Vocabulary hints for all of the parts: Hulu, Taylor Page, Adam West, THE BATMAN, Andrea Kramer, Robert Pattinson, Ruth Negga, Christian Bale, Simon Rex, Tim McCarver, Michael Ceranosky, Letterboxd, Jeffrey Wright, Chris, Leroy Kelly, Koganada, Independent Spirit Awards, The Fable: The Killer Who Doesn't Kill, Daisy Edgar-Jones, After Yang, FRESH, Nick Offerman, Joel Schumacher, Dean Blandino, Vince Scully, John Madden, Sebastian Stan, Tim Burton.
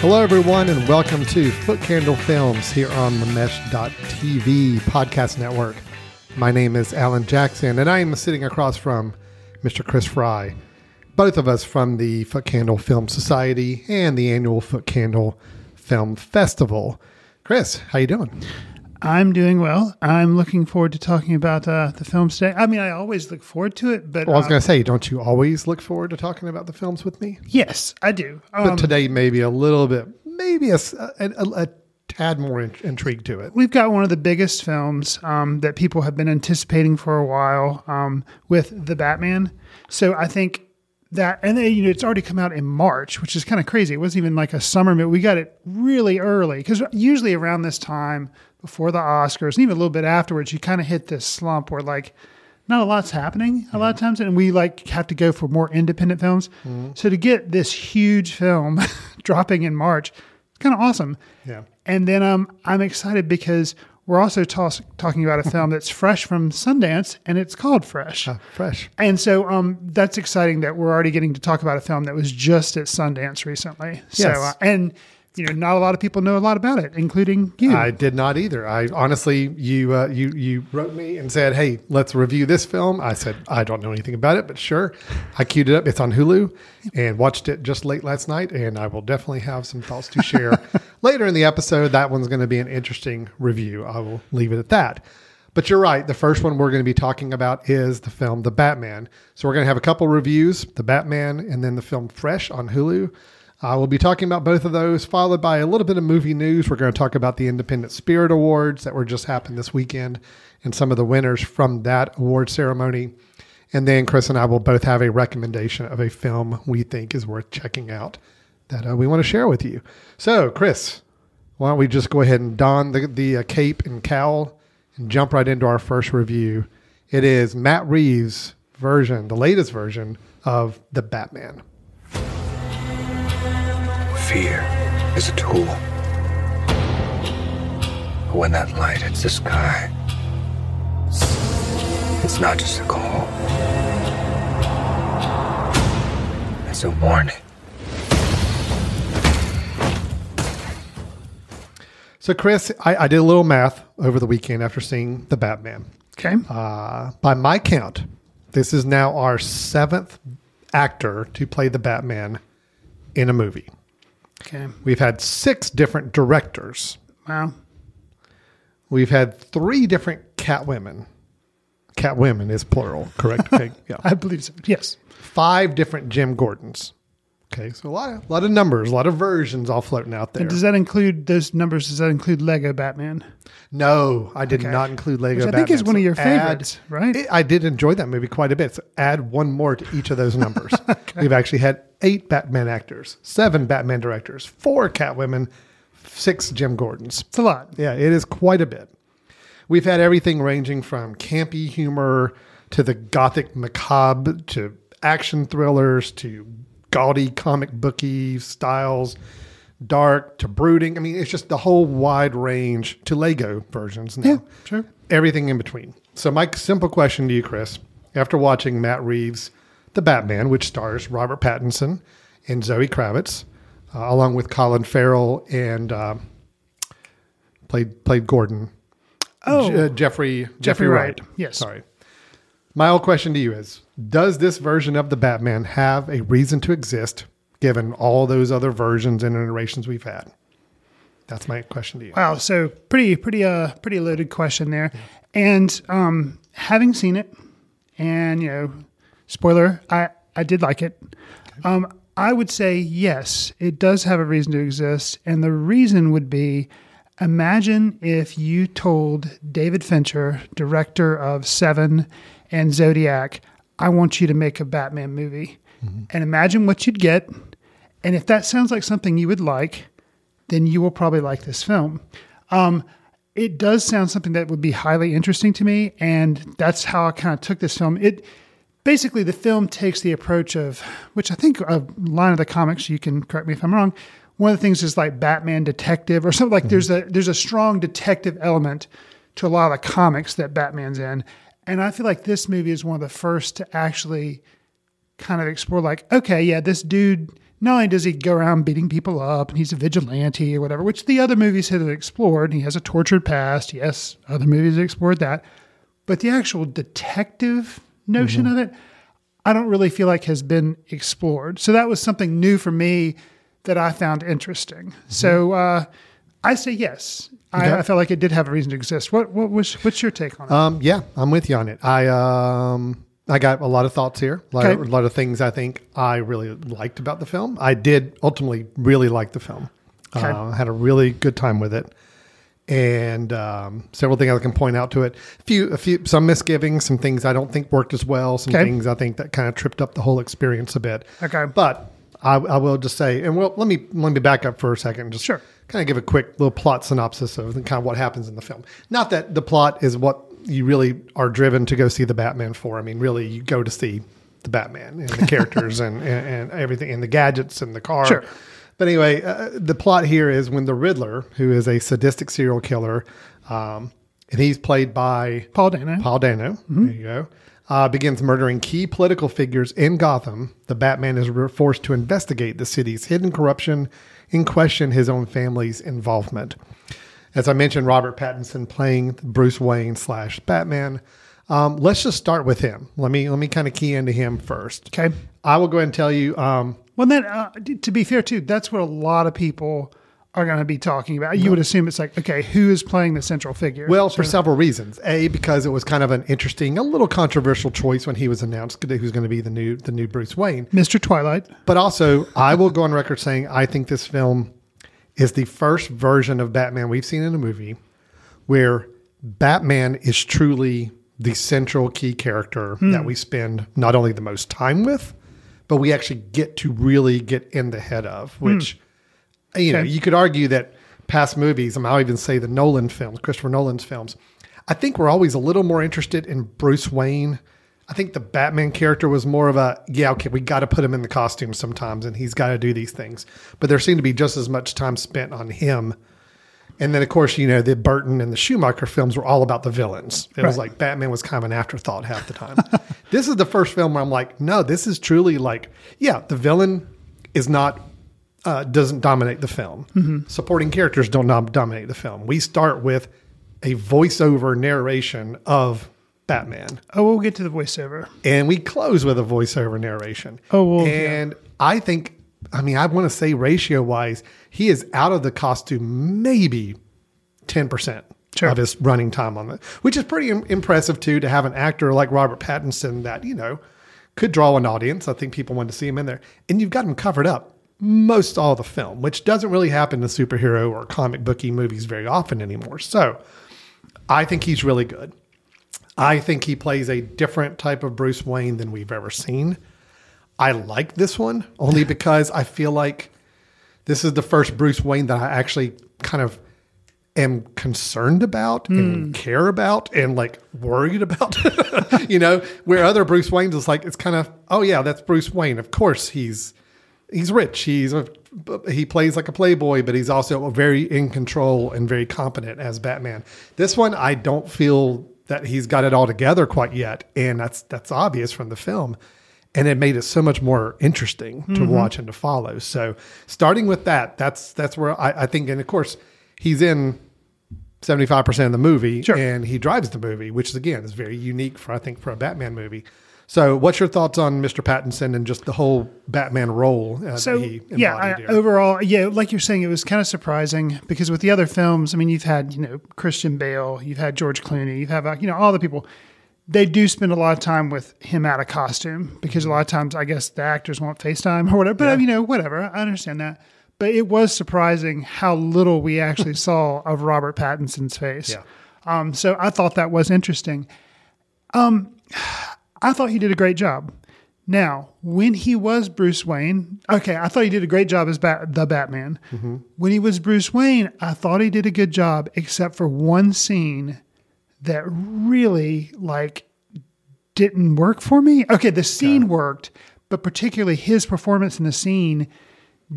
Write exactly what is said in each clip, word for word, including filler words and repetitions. Hello, everyone, and welcome to Foot Candle Films here on the Mesh dot t v podcast network. My name is Alan Jackson, and I am sitting across from Mister Chris Fry, both of us from the Foot Candle Film Society and the annual Foot Candle Film Festival. Chris, how you doing? I'm doing well. I'm looking forward to talking about uh, the films today. I mean, I always look forward to it, but... Well, I was um, going to say, don't you always look forward to talking about the films with me? Yes, I do. Um, but today, maybe a little bit, maybe a, a, a tad more in- intrigue to it. We've got one of the biggest films um, that people have been anticipating for a while um, with The Batman. So I think... That and then, you know, it's already come out in March, which is kind of crazy. It wasn't even like a summer movie. We got it really early because usually around this time before the Oscars and even a little bit afterwards, you kind of hit this slump where like not a lot's happening a lot of times, and we like have to go for more independent films. Mm-hmm. So to get this huge film dropping in March, it's kind of awesome. Yeah, and then um, I'm excited because we're also toss- talking about a film that's fresh from Sundance, and it's called Fresh. Uh, fresh. And so um, that's exciting that we're already getting to talk about a film that was just at Sundance recently. Yes. So, uh, and, you know, not a lot of people know a lot about it, including you. I did not either. I honestly, you uh, you you wrote me and said, hey, let's review this film. I said, I don't know anything about it, but sure. I queued it up. It's on Hulu and watched it just late last night, and I will definitely have some thoughts to share. Later in the episode, that one's going to be an interesting review. I will leave it at that. But you're right. The first one we're going to be talking about is the film The Batman. So we're going to have a couple reviews, The Batman, and then the film Fresh on Hulu. Uh, we'll be talking about both of those, followed by a little bit of movie news. We're going to talk about the Independent Spirit Awards that were just happened this weekend and some of the winners from that award ceremony. And then Chris and I will both have a recommendation of a film we think is worth checking out that uh, we want to share with you. So, Chris, why don't we just go ahead and don the, the uh, cape and cowl and jump right into our first review. It is Matt Reeves' version, the latest version of The Batman. Fear is a tool. But when that light hits the sky, it's not just a call. It's a warning. So, Chris, I, I did a little math over the weekend after seeing The Batman. Okay. Uh, by my count, this is now our seventh actor to play the Batman in a movie. Okay. We've had six different directors. Wow. We've had three different Catwomen. Catwomen is plural, correct? Okay. Yeah. I believe so. Yes. Five different Jim Gordons. Okay, so a lot of a lot of numbers, a lot of versions all floating out there. And does that include those numbers? Does that include Lego Batman? No, I did okay. not include Lego Which I Batman. I think is one so of your favorites, add, right? It, I did enjoy that movie quite a bit. So add one more to each of those numbers. Okay. We've actually had eight Batman actors, seven Batman directors, four Catwomen, six Jim Gordons. It's a lot. Yeah, it is quite a bit. We've had everything ranging from campy humor to the gothic macabre to action thrillers to gaudy comic booky styles, dark to brooding. I mean, it's just the whole wide range to Lego versions now. Yeah, sure. Everything in between. So my simple question to you, Chris, after watching Matt Reeves' The Batman, which stars Robert Pattinson and Zoe Kravitz, uh, along with Colin Farrell and uh, played played Gordon. Oh. Je- uh, Jeffrey, Jeffrey Jeffrey Wright. Wright. Yes. Sorry. My old question to you is, does this version of the Batman have a reason to exist, given all those other versions and iterations we've had? That's my question to you. Wow, so pretty, pretty, uh, pretty loaded question there. Yeah. And um, having seen it, and you know, spoiler, I, I did like it. Okay. Um, I would say yes, it does have a reason to exist, and the reason would be, imagine if you told David Fincher, director of Seven and Zodiac, I want you to make a Batman movie mm-hmm. and imagine what you'd get. And if that sounds like something you would like, then you will probably like this film. Um, it does sound something that would be highly interesting to me. And that's how I kind of took this film. It basically, the film takes the approach of, which I think a line of the comics, you can correct me if I'm wrong. One of the things is like Batman detective or something like mm-hmm. there's a, there's a strong detective element to a lot of the comics that Batman's in. And I feel like this movie is one of the first to actually kind of explore like, okay, yeah, this dude, not only does he go around beating people up and he's a vigilante or whatever, which the other movies had explored, and he has a tortured past. Yes, other movies explored that. But the actual detective notion mm-hmm. of it, I don't really feel like has been explored. So that was something new for me that I found interesting. Mm-hmm. So uh, I say yes. Okay. I, I felt like it did have a reason to exist. What what was what's your take on it? Um, yeah, I'm with you on it. I um I got a lot of thoughts here. A lot, okay. of, a lot of things I think I really liked about the film. I did ultimately really like the film. Okay. Uh, I had a really good time with it, and um, several things I can point out to it. A few, a few, some misgivings, some things I don't think worked as well. Some okay. things I think that kind of tripped up the whole experience a bit. Okay, but. I, I will just say, and well, let me let me back up for a second and just sure. kind of give a quick little plot synopsis of kind of what happens in the film. Not that the plot is what you really are driven to go see the Batman for. I mean, really, you go to see the Batman and the characters and, and, and everything, and the gadgets and the car. Sure. But anyway, uh, the plot here is when the Riddler, who is a sadistic serial killer, um, and he's played by Paul Dano. Paul Dano. Mm-hmm. There you go. Uh, begins murdering key political figures in Gotham. The Batman is forced to investigate the city's hidden corruption and question his own family's involvement. As I mentioned, Robert Pattinson playing Bruce Wayne slash Batman. Um, let's just start with him. Let me let me kind of key into him first. Okay, I will go ahead and tell you. Um, well, then uh, to be fair too, that's what a lot of people are going to be talking about. You would assume it's like, okay, who is playing the central figure? Well, so, for several reasons. A, because it was kind of an interesting, a little controversial choice when he was announced who's going to be the new the new Bruce Wayne. Mister Twilight. But also, I will go on record saying I think this film is the first version of Batman we've seen in a movie where Batman is truly the central key character mm. that we spend not only the most time with, but we actually get to really get in the head of, which... Mm. You know, okay. you could argue that past movies, and I'll even say the Nolan films, Christopher Nolan's films, I think we're always a little more interested in Bruce Wayne. I think the Batman character was more of a, yeah, okay, we got to put him in the costume sometimes, and he's got to do these things. But there seemed to be just as much time spent on him. And then, of course, you know, the Burton and the Schumacher films were all about the villains. It right. was like Batman was kind of an afterthought half the time. This is the first film where I'm like, no, this is truly like, yeah, the villain is not... Uh, doesn't dominate the film. Mm-hmm. Supporting characters don't nom- dominate the film. We start with a voiceover narration of Batman. Oh, we'll get to the voiceover. And we close with a voiceover narration. Oh, well, And yeah. I think, I mean, I want to say ratio-wise, he is out of the costume maybe ten percent sure. of his running time on it, which is pretty im- impressive, too, to have an actor like Robert Pattinson that, you know, could draw an audience. I think people wanted to see him in there. And you've got him covered up most all the film, which doesn't really happen to superhero or comic booky movies very often anymore. So I think he's really good. I think he plays a different type of Bruce Wayne than we've ever seen. I like this one only because I feel like this is the first Bruce Wayne that I actually kind of am concerned about mm. and care about and like worried about, you know, where other Bruce Waynes is like, it's kind of, oh yeah, that's Bruce Wayne. Of course he's, He's rich. He's a, he plays like a playboy, but he's also very in control and very competent as Batman. This one, I don't feel that he's got it all together quite yet, and that's that's obvious from the film. And it made it so much more interesting to mm-hmm. watch and to follow. So starting with that, that's that's where I, I think, and of course, he's in seventy-five percent of the movie, sure. and he drives the movie, which is, again, is very unique for I think for a Batman movie. So what's your thoughts on Mister Pattinson and just the whole Batman role uh, so, that he embodied? Yeah, I, overall, yeah, like you're saying, it was kind of surprising because with the other films, I mean, you've had, you know, Christian Bale, you've had George Clooney, you've had, you know, all the people. They do spend a lot of time with him out of costume because a lot of times, I guess, the actors want FaceTime or whatever. But, yeah. you know, whatever. I understand that. But it was surprising how little we actually saw of Robert Pattinson's face. Yeah. Um, so I thought that was interesting. Um I thought he did a great job. Now, when he was Bruce Wayne, okay, I thought he did a great job as Bat- the Batman. Mm-hmm. When he was Bruce Wayne, I thought he did a good job, except for one scene that really, like, didn't work for me. Okay, the scene worked, but particularly his performance in the scene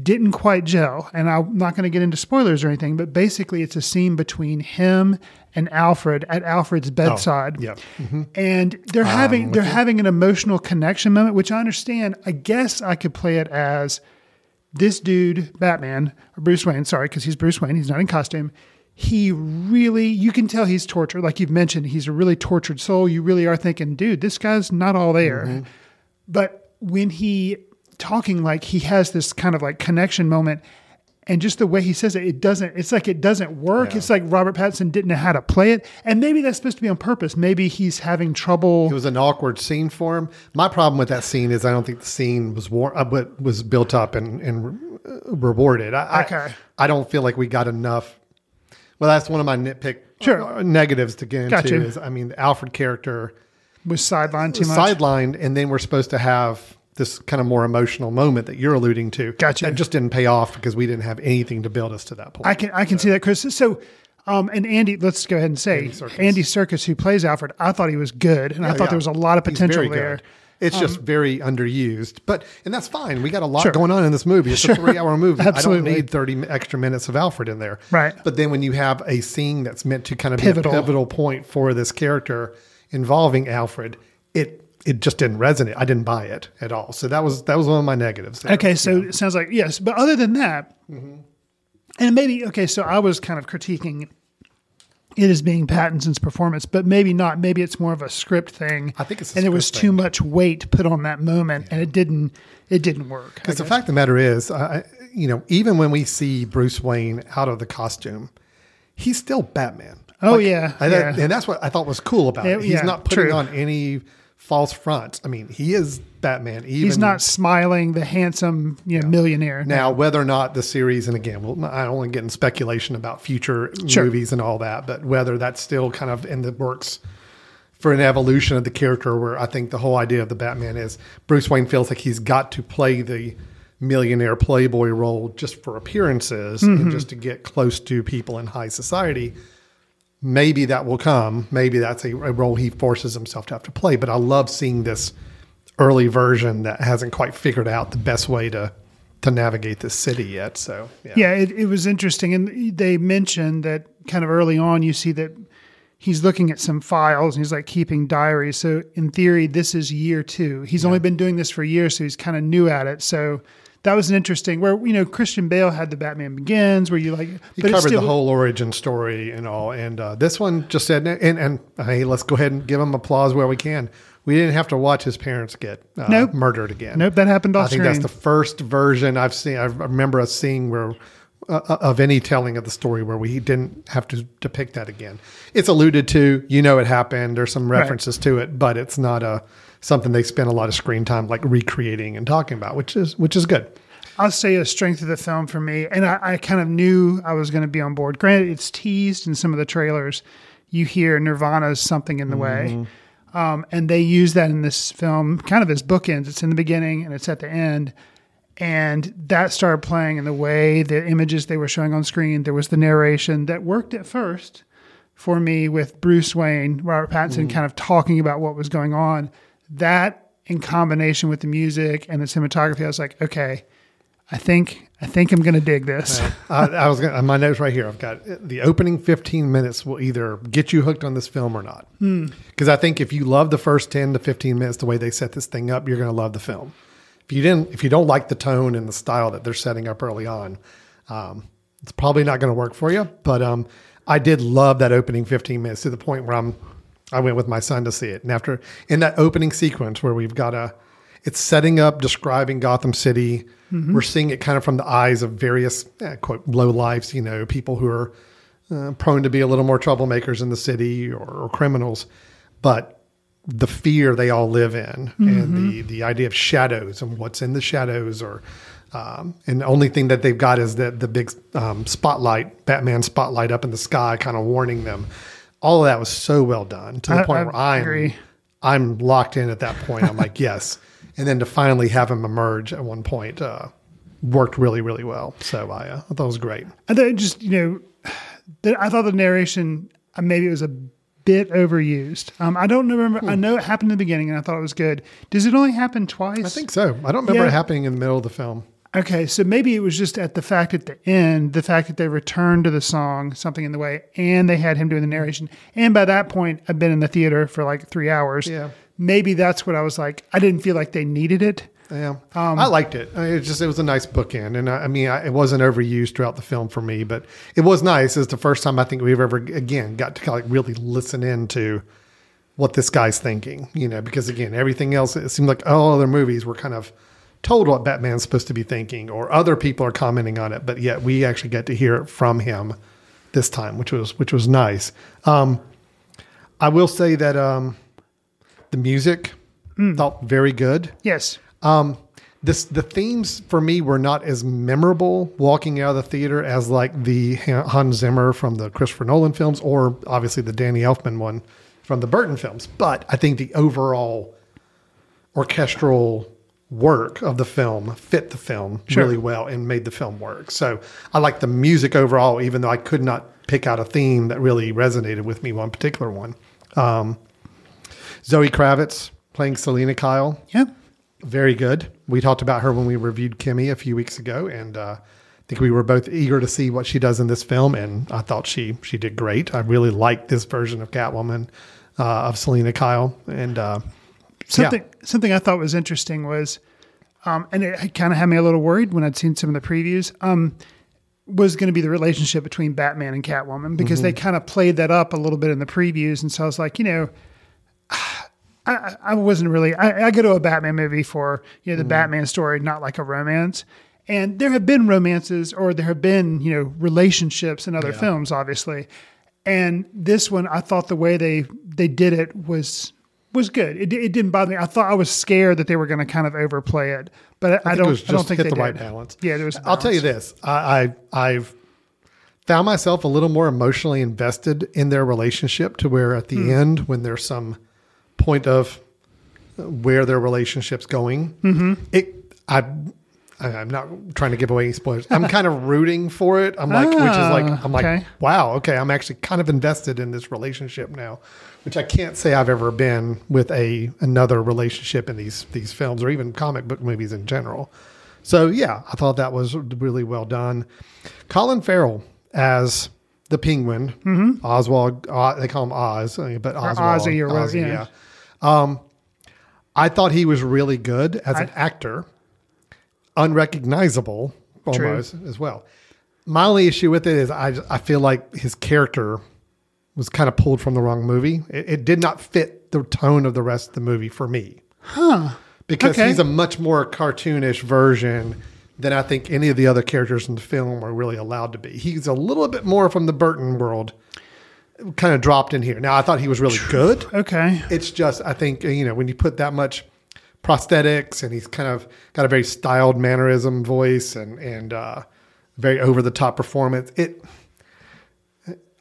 didn't quite gel. And I'm not going to get into spoilers or anything, but basically it's a scene between him and Alfred at Alfred's bedside. Oh, yeah. Mm-hmm. And they're having, um, they're having an emotional connection moment, which I understand. I guess I could play it as this dude, Batman, or Bruce Wayne, sorry, cause he's Bruce Wayne. He's not in costume. He really, you can tell he's tortured. Like you've mentioned, he's a really tortured soul. You really are thinking, dude, this guy's not all there. Mm-hmm. But when he, talking like he has this kind of like connection moment, and just the way he says it, it doesn't, it's like, it doesn't work. Yeah. It's like Robert Pattinson didn't know how to play it. And maybe that's supposed to be on purpose. Maybe he's having trouble. It was an awkward scene for him. My problem with that scene is I don't think the scene was war- uh, was built up and, and rewarded. I, okay. I, I don't feel like we got enough. Well, that's one of my nitpick sure. negatives to get into gotcha. is, I mean, the Alfred character was sidelined too much. Sidelined. And then we're supposed to have this kind of more emotional moment that you're alluding to. Gotcha. That just didn't pay off because we didn't have anything to build us to that point. I can I can so. see that, Chris. So, um, and Andy, let's go ahead and say, Andy Serkis, Andy Serkis who plays Alfred, I thought he was good. And yeah, I thought yeah. there was a lot of potential there. Good. It's um, just very underused. But, and that's fine. We got a lot sure. going on in this movie. It's sure. a three hour movie. Absolutely. I don't need thirty extra minutes of Alfred in there. Right. But then when you have a scene that's meant to kind of pivotal. be a pivotal point for this character involving Alfred, it it just didn't resonate. I didn't buy it at all. So that was that was one of my negatives there. Okay, so yeah. it sounds like, yes. But other than that, mm-hmm. and maybe, okay, so I was kind of critiquing it as being Pattinson's performance, but maybe not. Maybe it's more of a script thing. I think it's a And script it was too thing. much weight put on that moment, yeah. and it didn't it didn't work. Because the fact of the matter is, uh, you know, even when we see Bruce Wayne out of the costume, he's still Batman. Oh, like, yeah, I, yeah. And that's what I thought was cool about it. it. He's yeah, not putting true. on any false fronts. I mean, he is Batman. Even he's not smiling, the handsome you know, yeah. millionaire. Now, no. whether or not the series, and again, we'll, I don't want to get in speculation about future sure. movies and all that, but whether that's still kind of in the works for an evolution of the character, where I think the whole idea of the Batman is Bruce Wayne feels like he's got to play the millionaire playboy role just for appearances mm-hmm. and just to get close to people in high society. Maybe that will come. Maybe that's a, a role he forces himself to have to play. But I love seeing this early version that hasn't quite figured out the best way to to navigate this city yet. So yeah, yeah it, it was interesting. And they mentioned that kind of early on, you see that he's looking at some files and he's like keeping diaries. So in theory, this is year two. He's yeah. only been doing this for years, so he's kind of new at it. So that was an interesting where, you know, Christian Bale had The Batman Begins where you like, he but covered still, the whole origin story and all. And uh, this one just said, and, and hey, let's go ahead and give him applause where we can. We didn't have to watch his parents get uh, nope. murdered again. Nope. That happened off screen. I think that's the first version I've seen. I remember us seeing where uh, of any telling of the story where we didn't have to depict that again. It's alluded to, you know, it happened. There's some references right. to it, but it's not a, something they spend a lot of screen time like recreating and talking about, which is which is good. I'll say a strength of the film for me, and I, I kind of knew I was going to be on board. Granted, it's teased in some of the trailers. You hear Nirvana's Something in the mm-hmm. Way, um, and they use that in this film kind of as bookends. It's in the beginning and it's at the end, and that started playing in the way the images they were showing on screen. There was the narration that worked at first for me with Bruce Wayne, Robert Pattinson, mm-hmm. kind of talking about what was going on. That in combination with the music and the cinematography, I was like, okay, I think I think I'm going to dig this. I, I was gonna, my notes right here. I've got the opening fifteen minutes will either get you hooked on this film or not. Because mm. I think if you love the first ten to fifteen minutes, the way they set this thing up, you're going to love the film. If you didn't, if you don't like the tone and the style that they're setting up early on, um, it's probably not going to work for you. But um, I did love that opening fifteen minutes to the point where I'm. I went with my son to see it. And after in that opening sequence where we've got a, it's setting up, describing Gotham City. Mm-hmm. We're seeing it kind of from the eyes of various eh, quote low lives, you know, people who are uh, prone to be a little more troublemakers in the city or, or criminals, but the fear they all live in mm-hmm. and the, the idea of shadows and what's in the shadows or, um, and the only thing that they've got is that the big um, spotlight, Batman spotlight up in the sky, kind of warning them. All of that was so well done to the I, point I where I am agree. I'm locked in at that point. I'm like, yes. And then to finally have him emerge at one point uh, worked really, really well. So I, uh, I thought it was great. I thought it just, you know, I thought the narration, maybe it was a bit overused. Um, I don't remember. Hmm. I know it happened in the beginning and I thought it was good. Does it only happen twice? I think so. I don't remember yeah. it happening in the middle of the film. Okay, so maybe it was just at the fact at the end, the fact that they returned to the song, Something in the Way, and they had him doing the narration. And by that point, I've been in the theater for like three hours. Yeah. Maybe that's what I was like. I didn't feel like they needed it. Yeah, um, I liked it. I mean, it just it was a nice bookend, and I, I mean, I, it wasn't overused throughout the film for me, but it was nice. It's the first time I think we've ever again got to kind of like really listen into what this guy's thinking, you know, because again, everything else it seemed like all other movies were kind of told what Batman's supposed to be thinking, or other people are commenting on it, but yet we actually get to hear it from him this time, which was which was nice. Um, I will say that um, the music mm. felt very good. Yes. Um, this, the themes for me were not as memorable walking out of the theater as like the Hans Zimmer from the Christopher Nolan films, or obviously the Danny Elfman one from the Burton films. But I think the overall orchestral work of the film fit the film sure. really well and made the film work. So I like the music overall, even though I could not pick out a theme that really resonated with me, one particular one. Um, Zoe Kravitz playing Selena Kyle. Yeah. Very good. We talked about her when we reviewed Kimmy a few weeks ago, and uh, I think we were both eager to see what she does in this film, and I thought she she did great. I really liked this version of Catwoman, uh, of Selena Kyle. And uh, something yeah. something I thought was interesting was, um, and it kind of had me a little worried when I'd seen some of the previews, um, was going to be the relationship between Batman and Catwoman, because mm-hmm. they kind of played that up a little bit in the previews, and so I was like, you know, I, I wasn't really, I, I go to a Batman movie for, you know, the mm. Batman story, not like a romance. And there have been romances, or there have been, you know, relationships in other yeah. films, obviously. And this one, I thought the way they, they did it was, was good. It, it didn't bother me. I thought I was scared that they were going to kind of overplay it, but I, I, I don't, it was just I don't think hit they the did. Right balance. Yeah. There was a balance. I'll tell you this. I, I I've found myself a little more emotionally invested in their relationship, to where at the mm. end, when there's some point of where their relationship's going, mm-hmm. it I, I I'm not trying to give away any spoilers. I'm kind of rooting for it. I'm like, oh, which is like, I'm like, okay. wow, okay, I'm actually kind of invested in this relationship now, which I can't say I've ever been with a another relationship in these these films, or even comic book movies in general. So yeah, I thought that was really well done. Colin Farrell as the Penguin, mm-hmm. Oswald, uh, they call him Oz, but Oswald, Ozzy or Ozzy, yeah. yeah. Um, I thought he was really good as I, an actor, unrecognizable almost true. As well. My only issue with it is I I feel like his character was kind of pulled from the wrong movie. It, it did not fit the tone of the rest of the movie for me, huh? Because okay. he's a much more cartoonish version than I think any of the other characters in the film are really allowed to be. He's a little bit more from the Burton world, kind of dropped in here. Now, I thought he was really good. Okay. It's just, I think, you know, when you put that much prosthetics, and he's kind of got a very styled mannerism voice, and, and uh, very over the top performance. It,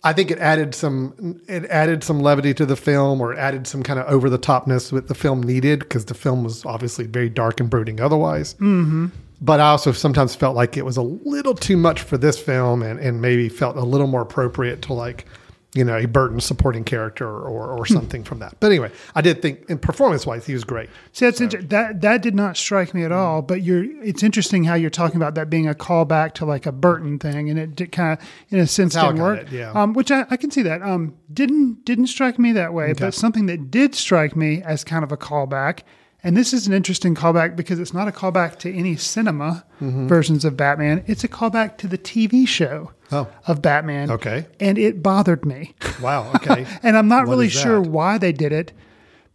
I think it added some, it added some levity to the film, or added some kind of over the topness that the film needed, because the film was obviously very dark and brooding otherwise. Mm-hmm. But I also sometimes felt like it was a little too much for this film, and, and maybe felt a little more appropriate to like, you know, a Burton supporting character or or something from that. But anyway, I did think, in performance-wise, he was great. See, that's so. inter- that that did not strike me at all. But you're, it's interesting how you're talking about that being a callback to like a Burton thing, and it did kind of, in a sense, that's didn't work. It, yeah. Um, which I, I can see that um didn't didn't strike me that way. Okay. But something that did strike me as kind of a callback, and this is an interesting callback because it's not a callback to any cinema mm-hmm. versions of Batman. It's a callback to the T V show. Oh. Of Batman. Okay. And it bothered me. Wow. Okay. And I'm not what really sure why they did it,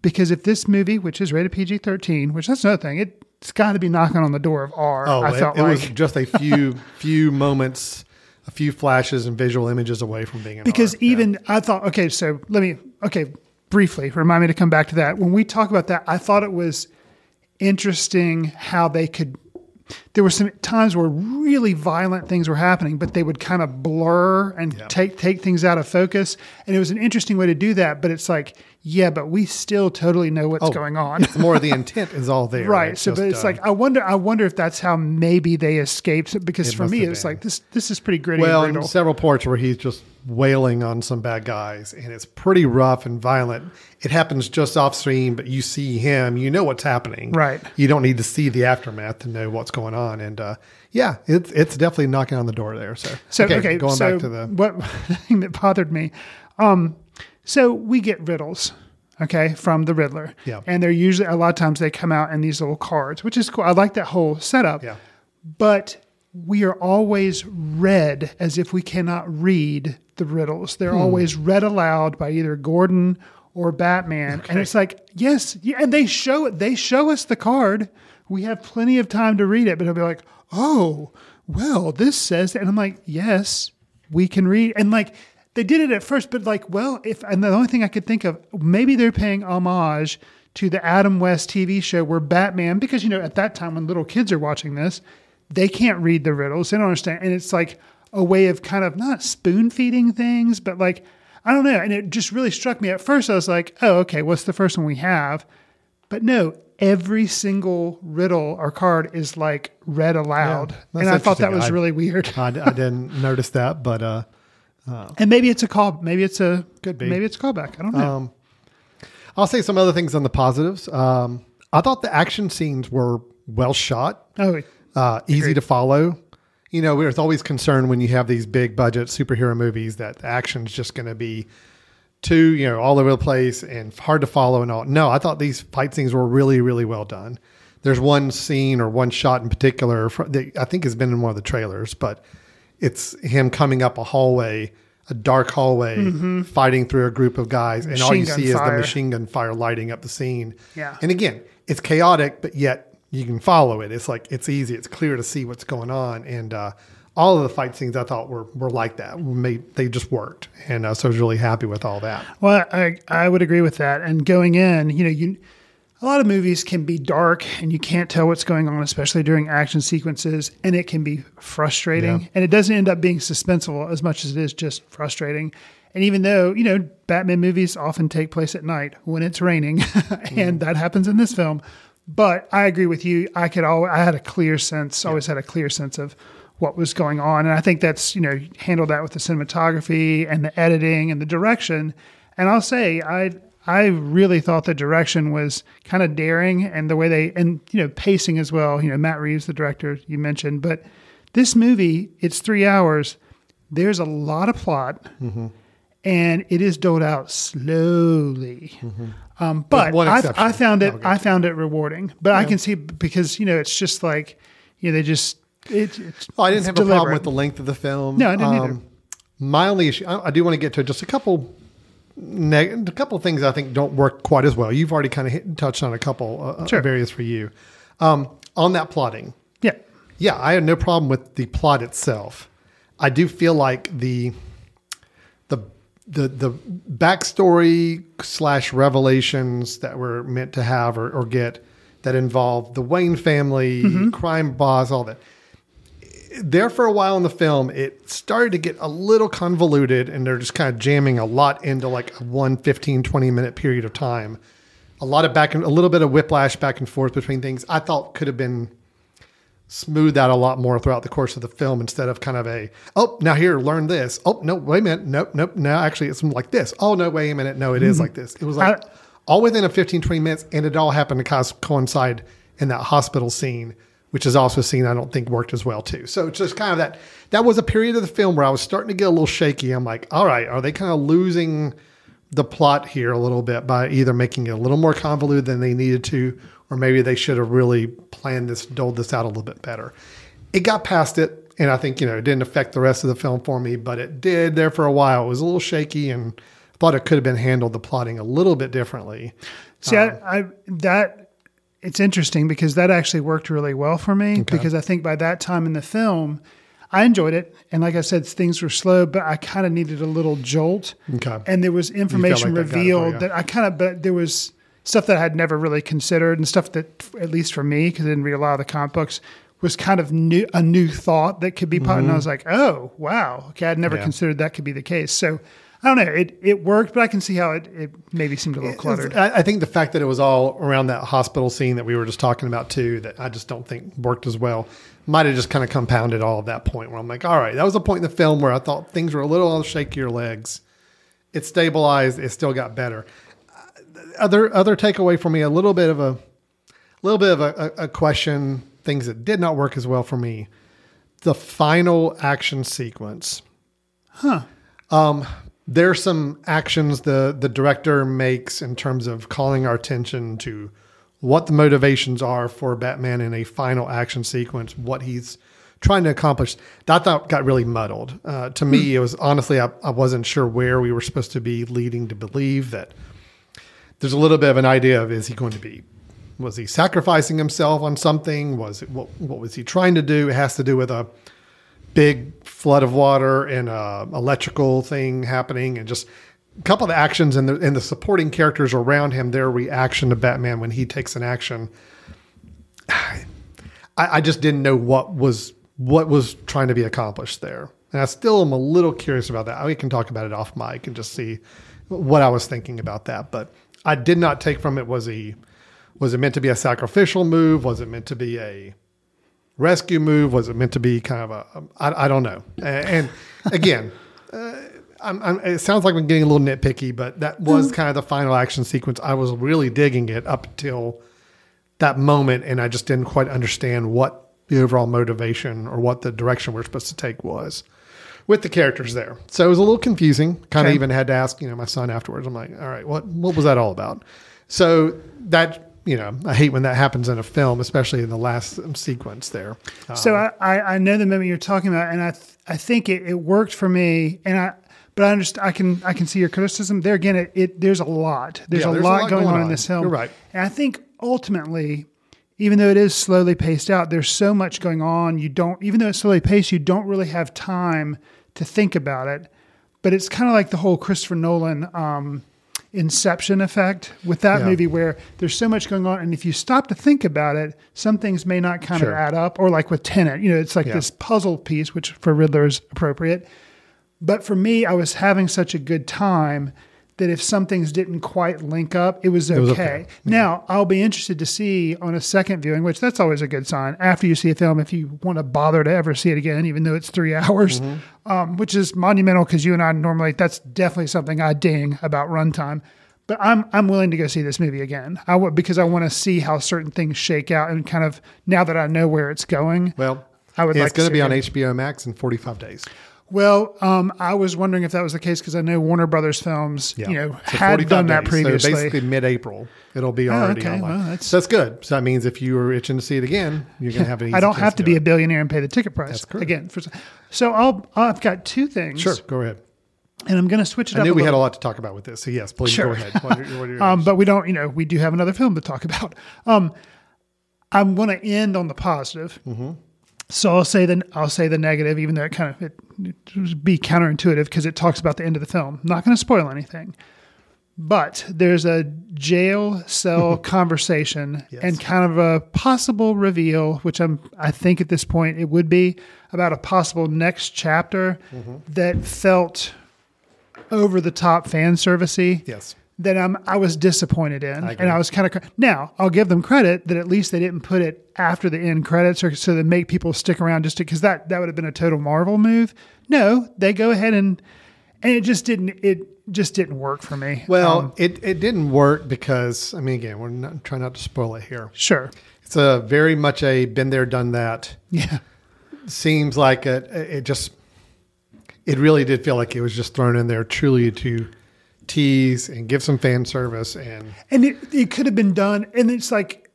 because if this movie, which is rated P G thirteen, which that's another thing, it, it's got to be knocking on the door of R. Oh, I it, felt it like. was just a few, few moments, a few flashes and visual images away from being an because R. even yeah. I thought, okay, so let me, okay, briefly remind me to come back to that. When we talk about that, I thought it was interesting how they could, there were some times where really violent things were happening, but they would kind of blur and yeah. take take things out of focus. And it was an interesting way to do that. But it's like yeah, but we still totally know what's oh, going on. It's more the intent is all there. Right. It's so, just, but it's uh, like, I wonder, I wonder if that's how maybe they escaped, because it for me, it's like, this, this is pretty gritty. Well, and several parts where he's just wailing on some bad guys, and it's pretty rough and violent. It happens just off screen, but you see him, you know what's happening. Right. You don't need to see the aftermath to know what's going on. And, uh, yeah, it's it's definitely knocking on the door there. So, so okay, okay, going so back to the what the thing that bothered me. Um, so we get riddles, okay, from the Riddler. Yeah. And they're usually, a lot of times they come out in these little cards, which is cool. I like that whole setup. Yeah. But we are always read as if we cannot read the riddles. They're hmm. always read aloud by either Gordon or Batman. Okay. And it's like, yes, yeah, and they show it. They show us the card. We have plenty of time to read it, but it'll be like, oh, well, this says that. And I'm like, yes, we can read. And like, they did it at first, but like, well, if, and the only thing I could think of, maybe they're paying homage to the Adam West T V show where Batman, because, you know, at that time when little kids are watching this, they can't read the riddles. They don't understand. And it's like a way of kind of not spoon feeding things, but like, I don't know. And it just really struck me. At first I was like, oh, okay, what's the first one we have? But no, every single riddle or card is like read aloud. Yeah, and I thought that was I, really weird. I, I didn't notice that, but, uh, uh, and maybe it's a call. Maybe it's a could be. Maybe it's a callback. I don't know. Um, I'll say some other things on the positives. Um, I thought the action scenes were well shot. Oh, uh, easy to follow. You know, there's always concern when you have these big budget superhero movies that the action's just going to be Two, you know, all over the place and hard to follow and all. No, I thought these fight scenes were really, really well done. There's one scene or one shot in particular that I think has been in one of the trailers, but it's him coming up a hallway, a dark hallway, mm-hmm. fighting through a group of guys, and machine all you see fire. is the machine gun fire lighting up the scene. Yeah. And again, it's chaotic, but yet you can follow it. It's like, it's easy. It's clear to see what's going on. And, uh, all of the fight scenes I thought were, were like that. Made, they just worked. And uh, so I was really happy with all that. Well, I, I would agree with that. And going in, you know, you a lot of movies can be dark and you can't tell what's going on, especially during action sequences. And it can be frustrating. Yeah. And it doesn't end up being suspenseful as much as it is just frustrating. And even though, you know, Batman movies often take place at night when it's raining. And mm. that happens in this film. But I agree with you. I could always, I had a clear sense, yeah. always had a clear sense of what was going on. And I think that's, you know, handled that with the cinematography and the editing and the direction. And I'll say, I, I really thought the direction was kind of daring, and the way they, and, you know, pacing as well, you know, Matt Reeves, the director you mentioned, but this movie, it's three hours. There's a lot of plot, mm-hmm. and it is doled out slowly. Mm-hmm. Um, but I, I found it, I found it rewarding, but yeah. I can see, because, you know, it's just like, you know, they just, It, it's, oh, I didn't it's have deliberate. a problem with the length of the film. No, I didn't um, either. My only issue, I, I do want to get to just a couple, neg- a couple of things I think don't work quite as well. You've already kind of hit, touched on a couple uh, sure. of areas for you. Um, on that plotting. Yeah. Yeah, I had no problem with the plot itself. I do feel like the the the, the backstory slash revelations that we're meant to have or, or get that involve the Wayne family, mm-hmm. crime boss, all that. There for a while in the film, it started to get a little convoluted, and they're just kind of jamming a lot into like a one fifteen, twenty minute period of time. A lot of back and a little bit of whiplash back and forth between things I thought could have been smoothed out a lot more throughout the course of the film, instead of kind of a, oh, now here, learn this. Oh, no, wait a minute. Nope, nope. Now actually it's like this. Oh, no, wait a minute. No, it mm-hmm. is like this. It was like I, all within a fifteen, twenty minutes, and it all happened to coincide in that hospital scene, which is also a scene I don't think worked as well too. So it's just kind of that, that was a period of the film where I was starting to get a little shaky. I'm like, all right, are they kind of losing the plot here a little bit by either making it a little more convoluted than they needed to, or maybe they should have really planned this, doled this out a little bit better. It got past it. And I think, you know, it didn't affect the rest of the film for me, but it did there for a while. It was a little shaky, and I thought it could have been handled, the plotting, a little bit differently. See, um, I, I, that, it's interesting, because that actually worked really well for me, okay. because I think by that time in the film, I enjoyed it. And like I said, things were slow, but I kind of needed a little jolt. Okay. And there was information like revealed that, that I kind of, but there was stuff that I had never really considered, and stuff that, at least for me, because I didn't read a lot of the comic books, was kind of new, a new thought that could be put. Mm-hmm. And I was like, oh, wow. Okay. I'd never yeah. considered that could be the case. So I don't know. It it worked, but I can see how it, it maybe seemed a little cluttered. I, I think the fact that it was all around that hospital scene that we were just talking about too, that I just don't think worked as well, might have just kind of compounded all of that point where I'm like, all right, that was a point in the film where I thought things were a little on the shakier legs. It stabilized. It still got better. Other other takeaway for me, a little bit of a little bit of a, a, a question, things that did not work as well for me. The final action sequence. Huh. Um, there's some actions the, the director makes in terms of calling our attention to what the motivations are for Batman in a final action sequence, what he's trying to accomplish. That thought got really muddled. Uh, to me, it was honestly, I, I wasn't sure where we were supposed to be leading to believe that there's a little bit of an idea of, is he going to be, was he sacrificing himself on something? Was it, what, what was he trying to do? It has to do with a big flood of water and a electrical thing happening, and just a couple of actions and the, and the supporting characters around him, their reaction to Batman when he takes an action. I, I just didn't know what was, what was trying to be accomplished there. And I still am a little curious about that. We can talk about it off mic and just see what I was thinking about that. But I did not take from it, was he, was it meant to be a sacrificial move? Was it meant to be a rescue move? Was it meant to be kind of a, I, I don't know. And again, uh, I'm, I'm, it sounds like I'm getting a little nitpicky, but that was kind of the final action sequence. I was really digging it up till that moment, and I just didn't quite understand what the overall motivation or what the direction we're supposed to take was with the characters there. So it was a little confusing. Kind of okay. Even had to ask, you know, my son afterwards. I'm like, all right, what, what was that all about? So that, you know, I hate when that happens in a film, especially in the last sequence there. Um, so I, I know the moment you're talking about, and I th- I think it, it worked for me. And I, but I understand, I can I can see your criticism there. Again, it, it there's a lot. There's, yeah, a, there's lot a lot going, going on, on in this film. You're right. And I think ultimately, even though it is slowly paced out, there's so much going on. You don't, even though it's slowly paced, you don't really have time to think about it. But it's kind of like the whole Christopher Nolan Um, Inception effect with that yeah. movie, where there's so much going on, and if you stop to think about it, some things may not kind sure. of add up. Or like with Tenet, you know, it's like yeah. this puzzle piece, which for Riddler is appropriate. But for me, I was having such a good time that if some things didn't quite link up, it was okay. It was okay. Yeah. Now, I'll be interested to see on a second viewing, which that's always a good sign, after you see a film, if you want to bother to ever see it again, even though it's three hours, mm-hmm. um, which is monumental, because you and I normally, that's definitely something I ding about runtime. But I'm I'm willing to go see this movie again I w- because I want to see how certain things shake out, and kind of, now that I know where it's going, well, I would like to see it. It's going to be on H B O Max in forty-five days. Well, um, I was wondering if that was the case, because I know Warner Brothers films, yeah. you know, so had done that days, previously. So basically mid-April, it'll be oh, already okay. online. Well, that's, so that's good. So that means if you were itching to see it again, you're going to have an easy I don't have to, to be it. a billionaire and pay the ticket price. That's correct. Again, for, so I'll, I've got two things. Sure, go ahead. And I'm going to switch it I up I knew we little. had a lot to talk about with this, so yes, please sure. go ahead. What are, what are um, but we don't, you know, we do have another film to talk about. Um, I'm going to end on the positive. Mm-hmm. So I'll say the I'll say the negative, even though it kind of it, it be counterintuitive, because it talks about the end of the film. Not going to spoil anything, but there's a jail cell conversation yes. and kind of a possible reveal, which I'm I think at this point it would be about a possible next chapter mm-hmm. that felt over the top fan servicey. Yes. That I'm, I was disappointed in, I and I was kind of, now I'll give them credit that at least they didn't put it after the end credits, or so they make people stick around just because that, that would have been a total Marvel move. No, they go ahead and, and it just didn't, it just didn't work for me. Well, um, it, it didn't work because, I mean, again, we're not trying not to spoil it here. Sure. It's a very much a been there, done that. Yeah. Seems like it, it just, it really did feel like it was just thrown in there truly to tease and give some fan service, and and it, it could have been done, and it's like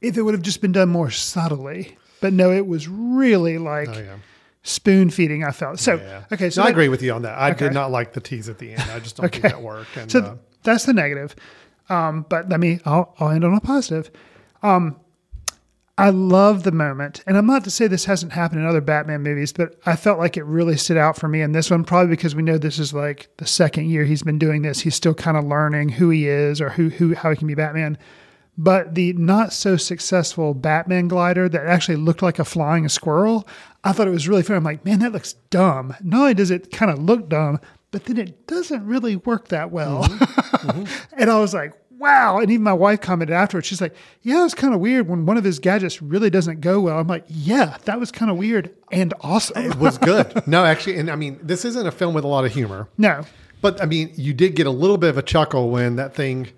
if it would have just been done more subtly, but no, it was really like oh, yeah. spoon feeding, I felt. So yeah. okay, so no, that, I agree with you on that. I okay. did not like the tease at the end. I just don't okay. think that worked. And, so uh, that's the negative. Um, but let me, I'll, I'll end on a positive. Um, I love the moment, and I'm not to say this hasn't happened in other Batman movies, but I felt like it really stood out for me in this one, probably because we know this is like the second year he's been doing this. He's still kind of learning who he is, or who, who, how he can be Batman. But the not so successful Batman glider that actually looked like a flying squirrel, I thought it was really fun. I'm like, man, that looks dumb. Not only does it kind of look dumb, but then it doesn't really work that well. Mm-hmm. Mm-hmm. And I was like, wow. And even my wife commented afterwards. She's like, yeah, it's kind of weird when one of his gadgets really doesn't go well. I'm like, yeah, that was kind of weird and awesome. It was good. No, actually. And I mean, this isn't a film with a lot of humor. No. But I mean, you did get a little bit of a chuckle when that thing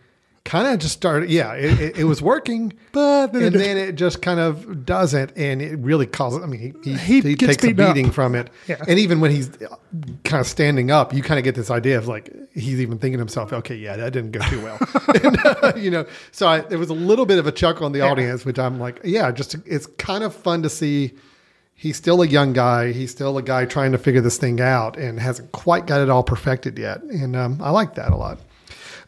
kind of just started. Yeah, it, it, it was working, but then and it then it just kind of doesn't. And it really causes, I mean, he, he, he takes a beating up from it. Yeah. And even when he's kind of standing up, you kind of get this idea of like, he's even thinking to himself, okay, yeah, that didn't go too well. and, uh, you know, so I, there was a little bit of a chuckle in the yeah. audience, which I'm like, yeah, just it's kind of fun to see. He's still a young guy. He's still a guy trying to figure this thing out and hasn't quite got it all perfected yet. And um, I like that a lot.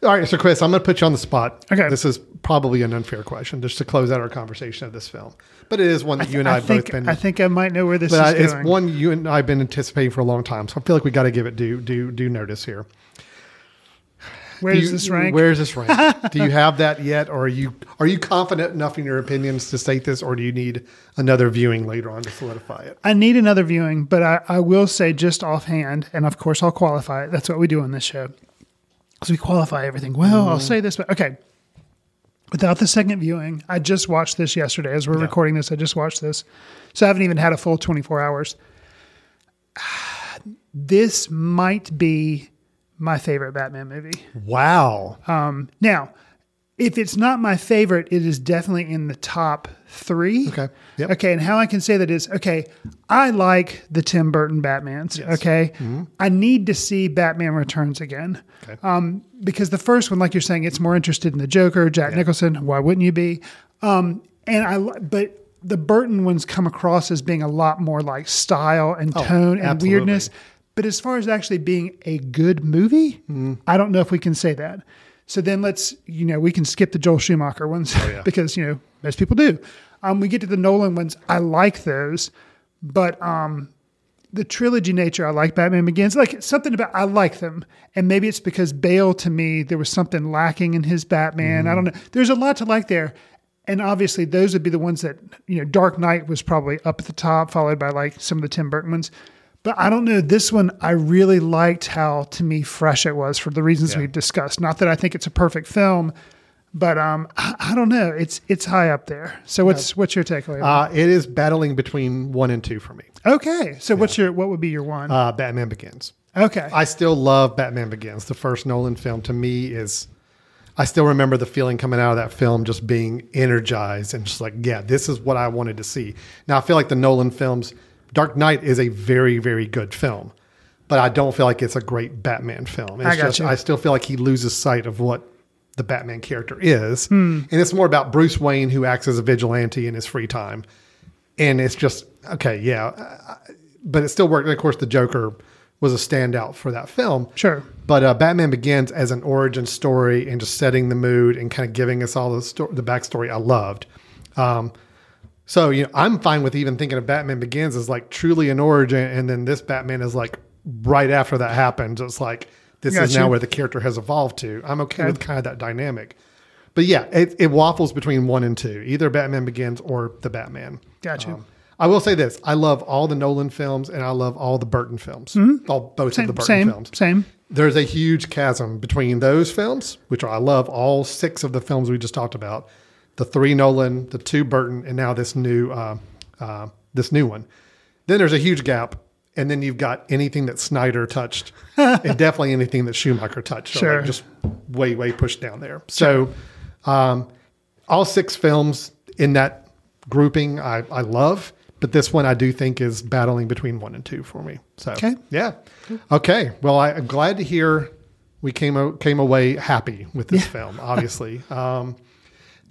All right, so Chris, I'm going to put you on the spot. Okay. This is probably an unfair question just to close out our conversation of this film. But it is one that th- you and I, I have think, both been... I think I might know where this but is I, going. It's one you and I have been anticipating for a long time. So I feel like we got to give it due, due, due notice here. Where does this rank? Where does this rank? Do you have that yet? Or are you are you confident enough in your opinions to state this? Or do you need another viewing later on to solidify it? I need another viewing, but I, I will say just offhand, and of course I'll qualify it. That's what we do on this show. So we qualify everything. Well, mm-hmm. I'll say this, but okay. Without the second viewing, I just watched this yesterday. As we're yeah. recording this, I just watched this. So I haven't even had a full twenty-four hours. This might be my favorite Batman movie. Wow. Um, now, if it's not my favorite, it is definitely in the top three. Okay. Yep. Okay. And how I can say that is, okay, I like the Tim Burton Batmans. Yes. Okay. Mm-hmm. I need to see Batman Returns again. Okay. Um, because the first one, like you're saying, it's more interested in the Joker, Jack yeah. Nicholson. Why wouldn't you be? Um, and I, but the Burton ones come across as being a lot more like style and tone oh, and absolutely. weirdness. But as far as actually being a good movie, mm. I don't know if we can say that. So then let's, you know, we can skip the Joel Schumacher ones oh, yeah. because, you know, most people do. Um, we get to the Nolan ones. I like those, but um, the trilogy nature, I like Batman Begins. Like something about, I like them. And maybe it's because Bale to me, there was something lacking in his Batman. Mm. I don't know. There's a lot to like there. And obviously those would be the ones that, you know, Dark Knight was probably up at the top, followed by like some of the Tim Burton ones. But I don't know. This one, I really liked how, to me, fresh it was for the reasons yeah. we've discussed. Not that I think it's a perfect film, but um, I, I don't know. It's it's high up there. So what's what's your takeaway? Uh, it is battling between one and two for me. Okay. So yeah. what's your what would be your one? Uh, Batman Begins. Okay. I still love Batman Begins. The first Nolan film to me is, I still remember the feeling coming out of that film just being energized and just like, yeah, this is what I wanted to see. Now, I feel like the Nolan films, Dark Knight is a very, very good film, but I don't feel like it's a great Batman film. It's I got just, you. I still feel like he loses sight of what the Batman character is. Mm. And it's more about Bruce Wayne, who acts as a vigilante in his free time. And it's just, okay, yeah. But it still worked. And of course, the Joker was a standout for that film. Sure. But uh, Batman Begins as an origin story and just setting the mood and kind of giving us all the, sto- the backstory I loved. Um So, you know, I'm fine with even thinking of Batman Begins as like truly an origin. And then this Batman is like right after that happens. It's like, this Got is you. now where the character has evolved to. I'm okay, okay with kind of that dynamic. But yeah, it, it waffles between one and two, either Batman Begins or the Batman. Gotcha. Um, I will say this. I love all the Nolan films and I love all the Burton films. Mm-hmm. All both same, of the Burton same, films. Same. There's a huge chasm between those films, which I love all six of the films we just talked about. The three Nolan, the two Burton, and now this new uh, uh, this new one. Then there's a huge gap, and then you've got anything that Snyder touched, and definitely anything that Schumacher touched. So sure, like just way way pushed down there. So, um, all six films in that grouping, I, I love, but this one I do think is battling between one and two for me. So okay, yeah, okay. Well, I, I'm glad to hear we came came away happy with this yeah. film. Obviously. Um,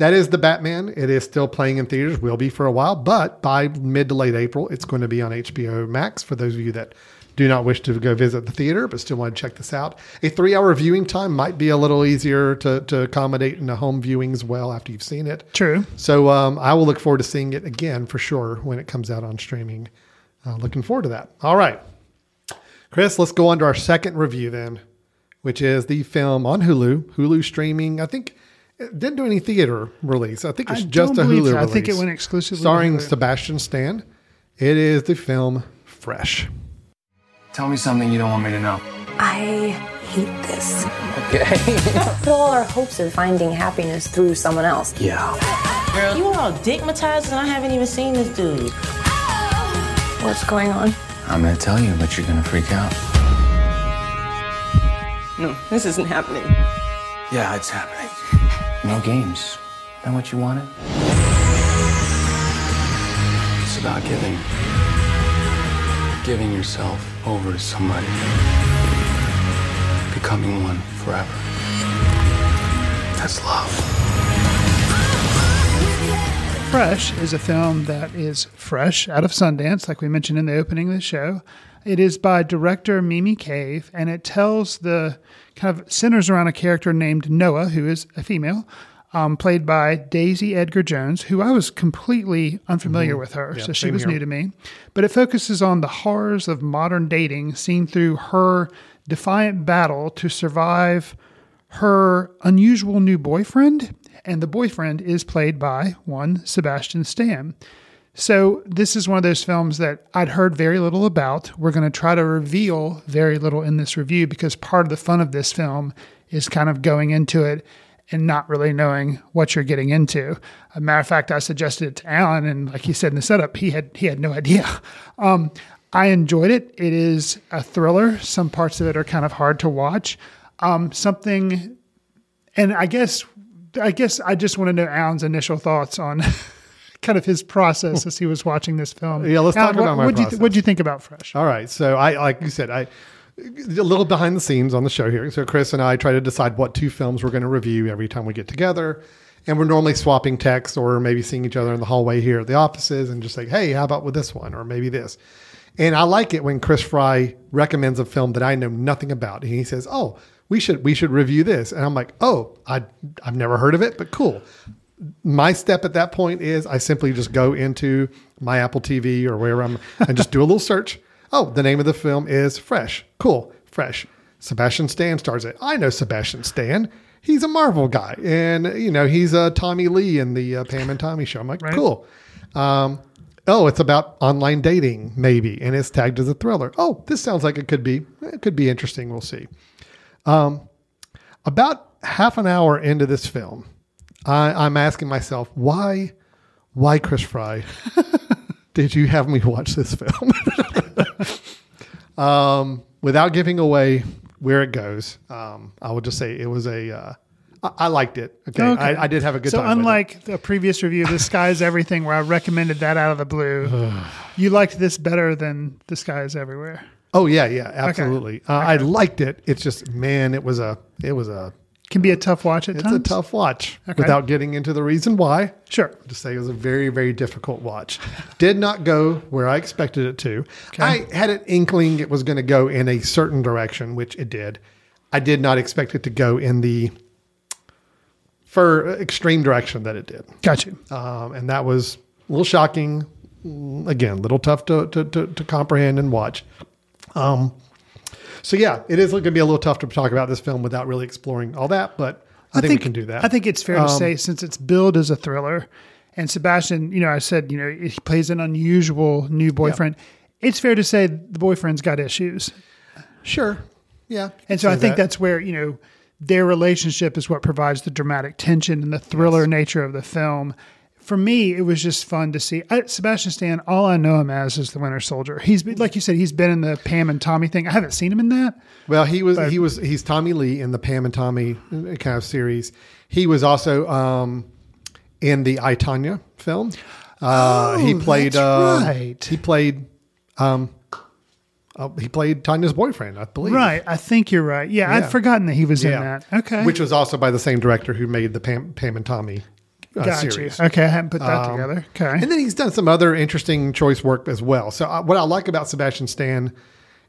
That is The Batman. It is still playing in theaters, will be for a while, but by mid to late April, it's going to be on H B O Max for those of you that do not wish to go visit the theater, but still want to check this out. A three-hour viewing time might be a little easier to, to accommodate in a home viewing as well after you've seen it. True. So um, I will look forward to seeing it again for sure when it comes out on streaming. Uh, looking forward to that. All right. Chris, let's go on to our second review then, which is the film on Hulu. Hulu streaming, I think... It didn't do any theater release. I think it's I just a Hulu so. release. I think it went exclusively. Starring Sebastian Stan. It is the film Fresh. Tell me something you don't want me to know. I hate this. Okay. Put all our hopes in finding happiness through someone else. Yeah. Girl, you all digmatized and I haven't even seen this dude. What's going on? I'm gonna tell you, but you're gonna freak out. No, this isn't happening. Yeah, it's happening. No games. Know what you wanted? It's about giving. Giving yourself over to somebody. Becoming one forever. That's love. Fresh is a film that is fresh out of Sundance, like we mentioned in the opening of the show. It is by director Mimi Cave, and it tells the kind of centers around a character named Noah, who is a female, um, played by Daisy Edgar-Jones, who I was completely unfamiliar mm-hmm. with her, yeah, so she was here. New to me. But it focuses on the horrors of modern dating seen through her defiant battle to survive her unusual new boyfriend, and the boyfriend is played by one Sebastian Stan. So this is one of those films that I'd heard very little about. We're going to try to reveal very little in this review because part of the fun of this film is kind of going into it and not really knowing what you're getting into. As a matter of fact, I suggested it to Alan, and like he said in the setup, he had he had no idea. Um, I enjoyed it. It is a thriller. Some parts of it are kind of hard to watch. Um, something, and I guess I guess I just want to know Alan's initial thoughts on kind of his process as he was watching this film. Yeah, let's Alan, talk about what, my what'd process. You th- what'd you think about Fresh? All right. So I, like you said, I a little behind the scenes on the show here. So Chris and I try to decide what two films we're going to review every time we get together. And we're normally swapping texts or maybe seeing each other in the hallway here at the offices and just like, hey, how about with this one? Or maybe this. And I like it when Chris Fry recommends a film that I know nothing about. And he says, oh, we should we should review this. And I'm like, oh, I, I've never heard of it, but cool. My step at that point is I simply just go into my Apple T V or wherever I'm and just do a little search. Oh, the name of the film is Fresh. Cool. Fresh. Sebastian Stan stars it. I know Sebastian Stan. He's a Marvel guy. And, you know, he's a uh, Tommy Lee in the uh, Pam and Tommy show. I'm like, right. Cool. Um, oh, it's about online dating, maybe. And it's tagged as a thriller. Oh, this sounds like it could be. It could be interesting. We'll see. Um, about half an hour into this film, I, I'm asking myself, why, why Chris Fry, did you have me watch this film? um, without giving away where it goes, um, I will just say it was a, uh, I, I liked it. Okay, okay. I, I did have a good so time. So unlike with it. The previous review, The Sky is Everything, where I recommended that out of the blue, you liked this better than The Sky is Everywhere. Oh yeah, yeah, absolutely. Okay. Uh, okay. I liked it. It's just, man, it was a, it was a. Can be a tough watch at it's times. It's a tough watch okay. without getting into the reason why. Sure. I'll just say it was a very, very difficult watch. Did not go where I expected it to. Okay. I had an inkling it was going to go in a certain direction, which it did. I did not expect it to go in the fur extreme direction that it did. Gotcha. Um, and that was a little shocking. Again, a little tough to, to, to, to comprehend and watch. Um, So, yeah, it is going to be a little tough to talk about this film without really exploring all that, but I, I think, think we can do that. I think it's fair um, to say, since it's billed as a thriller, and Sebastian, you know, I said, you know, he plays an unusual new boyfriend. Yeah. It's fair to say the boyfriend's got issues. Sure. Yeah. And so I think that. that's where, you know, their relationship is what provides the dramatic tension and the thriller yes. nature of the film. For me, it was just fun to see. I, Sebastian Stan, all I know him as is the Winter Soldier. He's been, like you said, he's been in the Pam and Tommy thing. I haven't seen him in that. Well, he was he was he's Tommy Lee in the Pam and Tommy kind of series. He was also um, in the I, Tonya film. Uh, oh, he played. That's uh, right. He played. Um, Uh, he played Tanya's boyfriend, I believe. Right. I think you're right. Yeah, yeah. I'd forgotten that he was yeah. in that. Okay. Which was also by the same director who made the Pam, Pam and Tommy uh, Got series. You. Okay. I hadn't put that um, together. Okay. And then he's done some other interesting choice work as well. So I, what I like about Sebastian Stan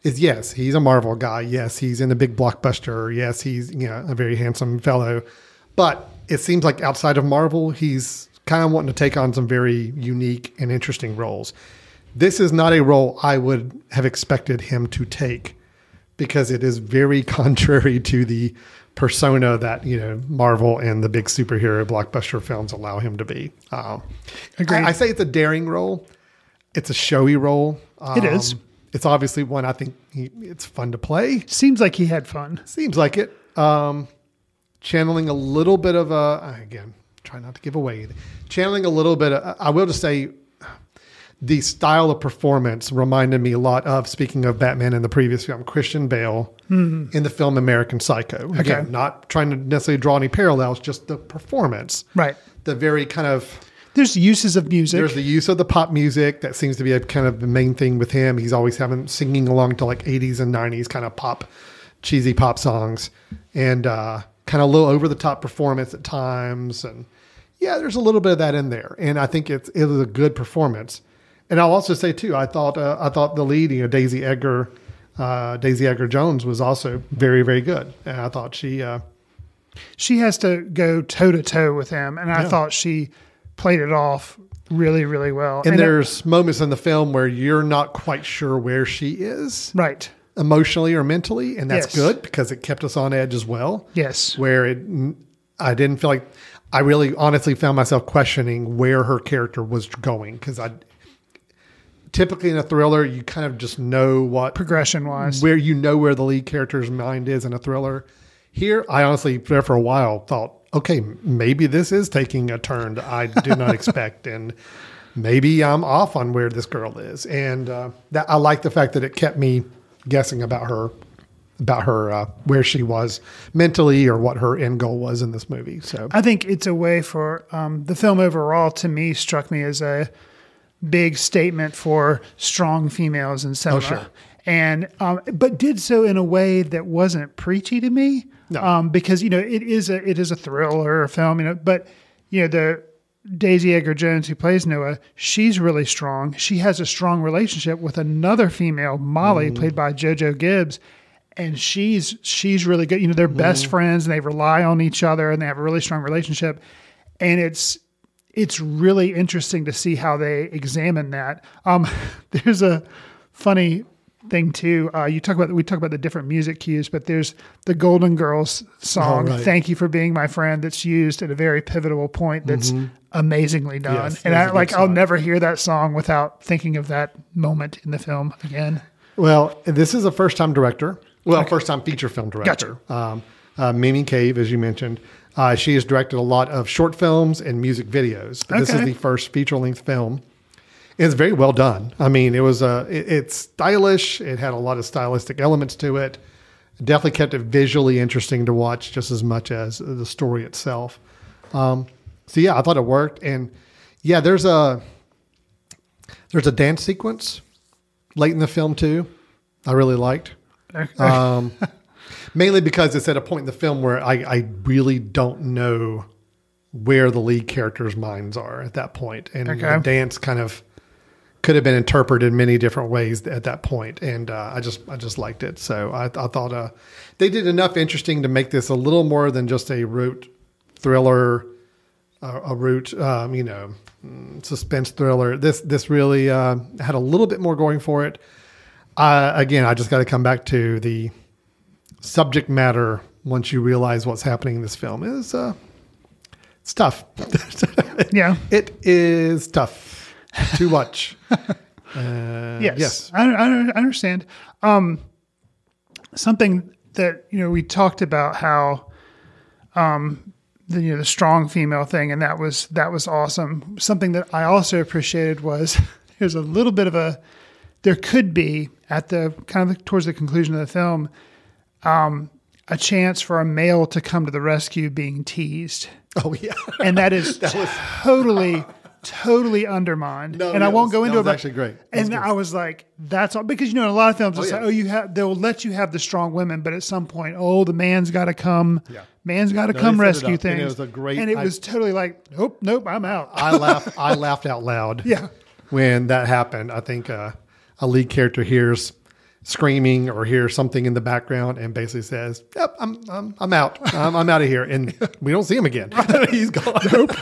is, yes, he's a Marvel guy. Yes, he's in the big blockbuster. Yes, he's you know a very handsome fellow. But it seems like outside of Marvel, he's kind of wanting to take on some very unique and interesting roles. This is not a role I would have expected him to take because it is very contrary to the persona that, you know, Marvel and the big superhero blockbuster films allow him to be. Um, I, I say it's a daring role. It's a showy role. Um, it is. It's obviously one I think he, it's fun to play. Seems like he had fun. Seems like it. Um, channeling a little bit of a, again, try not to give away either. Channeling a little bit of, I will just say, the style of performance reminded me a lot of, speaking of Batman in the previous film, Christian Bale mm-hmm. in the film American Psycho. Again, okay. Not trying to necessarily draw any parallels, just the performance. Right. The very kind of... There's uses of music. There's the use of the pop music. That seems to be a kind of the main thing with him. He's always having singing along to like eighties and nineties kind of pop, cheesy pop songs, and uh, kind of a little over the top performance at times. And yeah, there's a little bit of that in there. And I think it's, it was a good performance. And I'll also say too, I thought, uh, I thought the lead, you know, Daisy Edgar, uh, Daisy Edgar-Jones was also very, very good. And I thought she, uh, she has to go toe to toe with him. And I yeah. thought she played it off really, really well. And, and there's it, moments in the film where you're not quite sure where she is. Right. Emotionally or mentally. And that's yes. good because it kept us on edge as well. Yes. Where it, I didn't feel like, I really honestly found myself questioning where her character was going. Cause I, typically in a thriller, you kind of just know what progression wise, where you know where the lead character's mind is in a thriller. Here, I honestly there for a while thought, okay, maybe this is taking a turn that I did not expect, and maybe I'm off on where this girl is. And uh, that I like the fact that it kept me guessing about her, about her uh, where she was mentally or what her end goal was in this movie. So I think it's a way for um, the film overall. To me, struck me as a big statement for strong females in cinema. Oh, sure. And, um, but did so in a way that wasn't preachy to me. No. Um, because, you know, it is a, it is a thriller film, you know, but you know, the Daisy Edgar-Jones who plays Noah, she's really strong. She has a strong relationship with another female, Molly, mm. played by Jojo Gibbs. And she's, she's really good. You know, they're best mm. friends and they rely on each other and they have a really strong relationship. And it's, it's really interesting to see how they examine that. Um, there's a funny thing too. Uh, you talk about, we talk about the different music cues, but there's the Golden Girls song, oh, right. Thank You for Being My Friend, that's used at a very pivotal point. That's mm-hmm. amazingly done. Yes, and I like, I'll never hear that song without thinking of that moment in the film again. Well, this is a first time director. Well, okay. first time feature film director. Gotcha. Um, uh, Mimi Cave, as you mentioned. Uh, she has directed a lot of short films and music videos. Okay. This is the first feature-length film. It's very well done. I mean, it was a, it, it's stylish. It had a lot of stylistic elements to it. It definitely kept it visually interesting to watch just as much as the story itself. Um, so yeah, I thought it worked. And yeah, there's a there's a dance sequence late in the film too. I really liked. Um Mainly because it's at a point in the film where I, I really don't know where the lead character's minds are at that point. And okay. the dance kind of could have been interpreted many different ways at that point. And uh, I just I just liked it. So I, I thought uh, they did enough interesting to make this a little more than just a root thriller, uh, a root, um, you know, suspense thriller. This, this really uh, had a little bit more going for it. Uh, again, I just got to come back to the... subject matter, once you realize what's happening in this film, is uh, it's tough. yeah. It is tough to watch. uh, yes. yes. I, I, I understand. Um, something that, you know, we talked about how um, the, you know, the strong female thing, and that was, that was awesome. Something that I also appreciated was there's a little bit of a, there could be at the kind of towards the conclusion of the film, Um, a chance for a male to come to the rescue being teased. Oh yeah. And that is that was, totally, totally undermined. No, and I won't was, go into that it. That actually great. That and was I was like, that's all, because you know, in a lot of films, oh, it's yeah. like, oh, you have, they'll let you have the strong women, but at some point, oh, the man's got to come, yeah. man's got to no, come rescue things. And it was a great, and it I, was totally like, nope, nope, I'm out. I laughed, I laughed out loud. Yeah. When that happened, I think, uh, a lead character hears screaming or hear something in the background and basically says, yep, I'm, I'm, I'm out, I'm, I'm out of here. And we don't see him again. He's gone. Nope.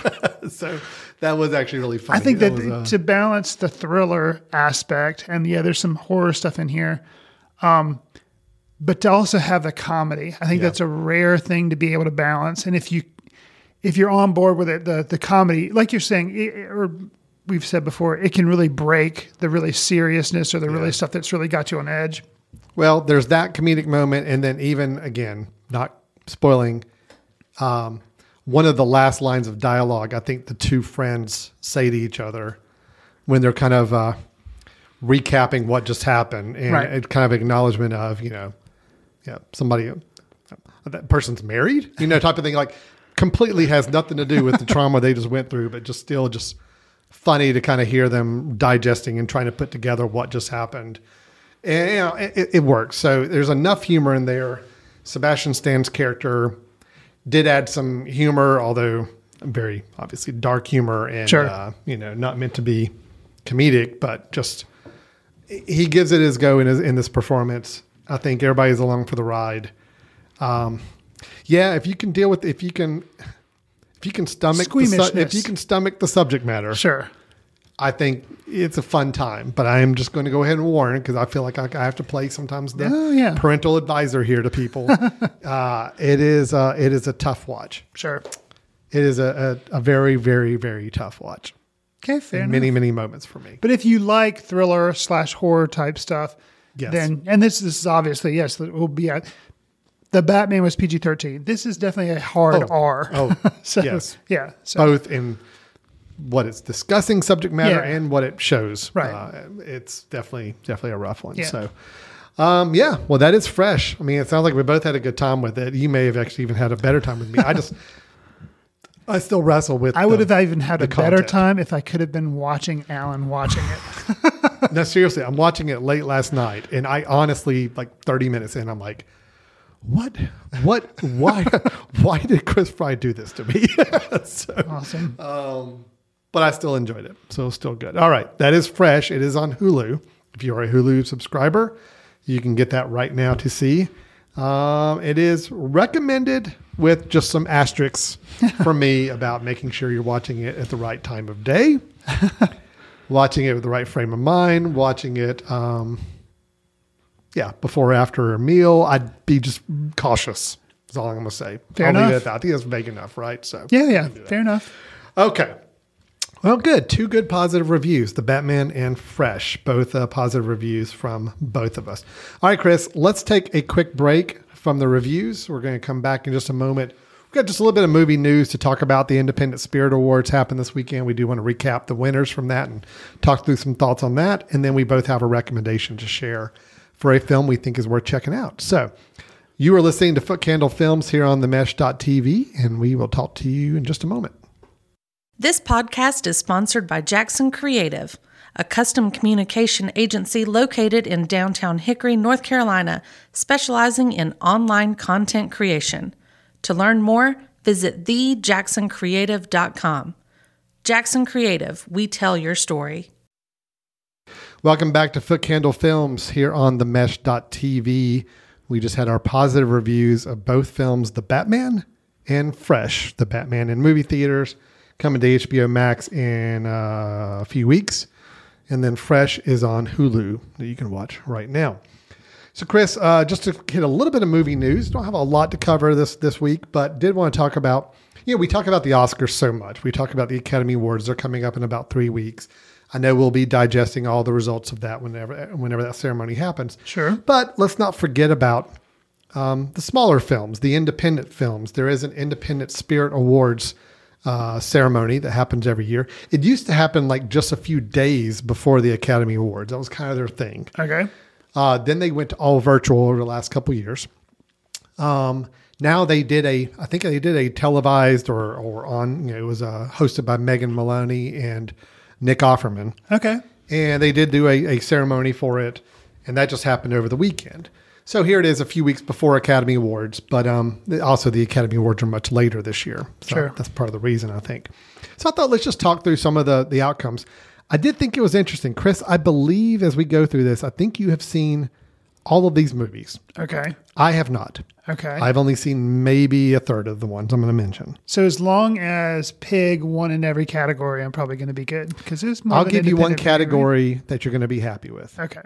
So that was actually really funny. I think that, that was, uh, to balance the thriller aspect and yeah, there's some horror stuff in here. Um, but to also have the comedy, I think yeah. that's a rare thing to be able to balance. And if you, if you're on board with it, the, the comedy, like you're saying, it, or we've said before, it can really break the really seriousness or the yeah. really stuff that's really got you on edge. Well, there's that comedic moment. And then even, again, not spoiling, um, one of the last lines of dialogue, I think the two friends say to each other when they're kind of uh, recapping what just happened and right. it kind of acknowledgement of, you know, yeah, somebody, that person's married, you know, type of thing, like completely has nothing to do with the trauma they just went through, but just still just funny to kind of hear them digesting and trying to put together what just happened. And, you know, it, it works. So there's enough humor in there. Sebastian Stan's character did add some humor, although very obviously dark humor and, sure. uh, you know, not meant to be comedic, but just he gives it his go in, his, in this performance. I think everybody's along for the ride. Um, yeah, if you can deal with, if you can, if you can stomach, the su- if you can stomach the subject matter, sure. I think it's a fun time, but I am just going to go ahead and warn because I feel like I, I have to play sometimes the oh, yeah. parental advisor here to people. uh, it is, uh, it is a tough watch. Sure. It is a, a, a very, very, very tough watch. Okay. Fair enough. Many, many moments for me. But if you like thriller slash horror type stuff, yes. then, and this, this is obviously, yes, it will be at, The Batman was P G thirteen. This is definitely a hard oh, R. Oh, so, yes. Yeah. So. Both in what it's discussing subject matter yeah. and what it shows. Right. Uh, it's definitely definitely a rough one. Yeah. So, um, yeah. Well, that is Fresh. I mean, it sounds like we both had a good time with it. You may have actually even had a better time with me. I just, I still wrestle with I the, would have even had a content. better time if I could have been watching Alan watching it. No, seriously. I'm watching it late last night. And I honestly, like thirty minutes in, I'm like, What? What? Why? Why did Chris Fry do this to me? so, awesome. Um, but I still enjoyed it, so still good. All right, that is Fresh. It is on Hulu. If you are a Hulu subscriber, you can get that right now to see. Um, it is recommended with just some asterisks from me about making sure you're watching it at the right time of day, watching it with the right frame of mind, watching it. Um, Yeah, before or after a meal, I'd be just cautious. That's all I'm going to say. Fair I'll enough. Leave it at that. I think that's vague enough, right? So yeah, yeah, fair enough. Okay. Well, good. Two good positive reviews, The Batman and Fresh. Both uh, positive reviews from both of us. All right, Chris, let's take a quick break from the reviews. We're going to come back in just a moment. We've got just a little bit of movie news to talk about. The Independent Spirit Awards happened this weekend. We do want to recap the winners from that and talk through some thoughts on that. And then we both have a recommendation to share for a film we think is worth checking out. So you are listening to Foot Candle Films here on the mesh dot t v, and we will talk to you in just a moment. This podcast is sponsored by Jackson Creative, a custom communication agency located in downtown Hickory, North Carolina, specializing in online content creation. To learn more, visit the jackson creative dot com. Jackson Creative, we tell your story. Welcome back to Foot Candle Films here on the mesh dot t v. We just had our positive reviews of both films, The Batman and Fresh. The Batman in movie theaters, coming to H B O Max in uh, a few weeks. And then Fresh is on Hulu that you can watch right now. So Chris, uh, just to hit a little bit of movie news, don't have a lot to cover this this week, but did want to talk about, you know, we talk about the Oscars so much. We talk about the Academy Awards. They're coming up in about three weeks. I know we'll be digesting all the results of that whenever whenever that ceremony happens. Sure. But let's not forget about um, the smaller films, the independent films. There is an Independent Spirit Awards uh, ceremony that happens every year. It used to happen like just a few days before the Academy Awards. That was kind of their thing. Okay. Uh, then they went to all virtual over the last couple of years. Um, now they did a, I think they did a televised or, or on, you know, it was uh, hosted by Megan Maloney and Nick Offerman. Okay. And they did do a, a ceremony for it, and that just happened over the weekend. So here it is a few weeks before Academy Awards, but um, also the Academy Awards are much later this year. So sure. That's part of the reason, I think. So I thought let's just talk through some of the, the outcomes. I did think it was interesting. Chris, I believe as we go through this, I think you have seen all of these movies. Okay. I have not. Okay. I've only seen maybe a third of the ones I'm going to mention. So as long as Pig won in every category, I'm probably going to be good. Because there's more. I'll give you one category movie that you're going to be happy with. Okay.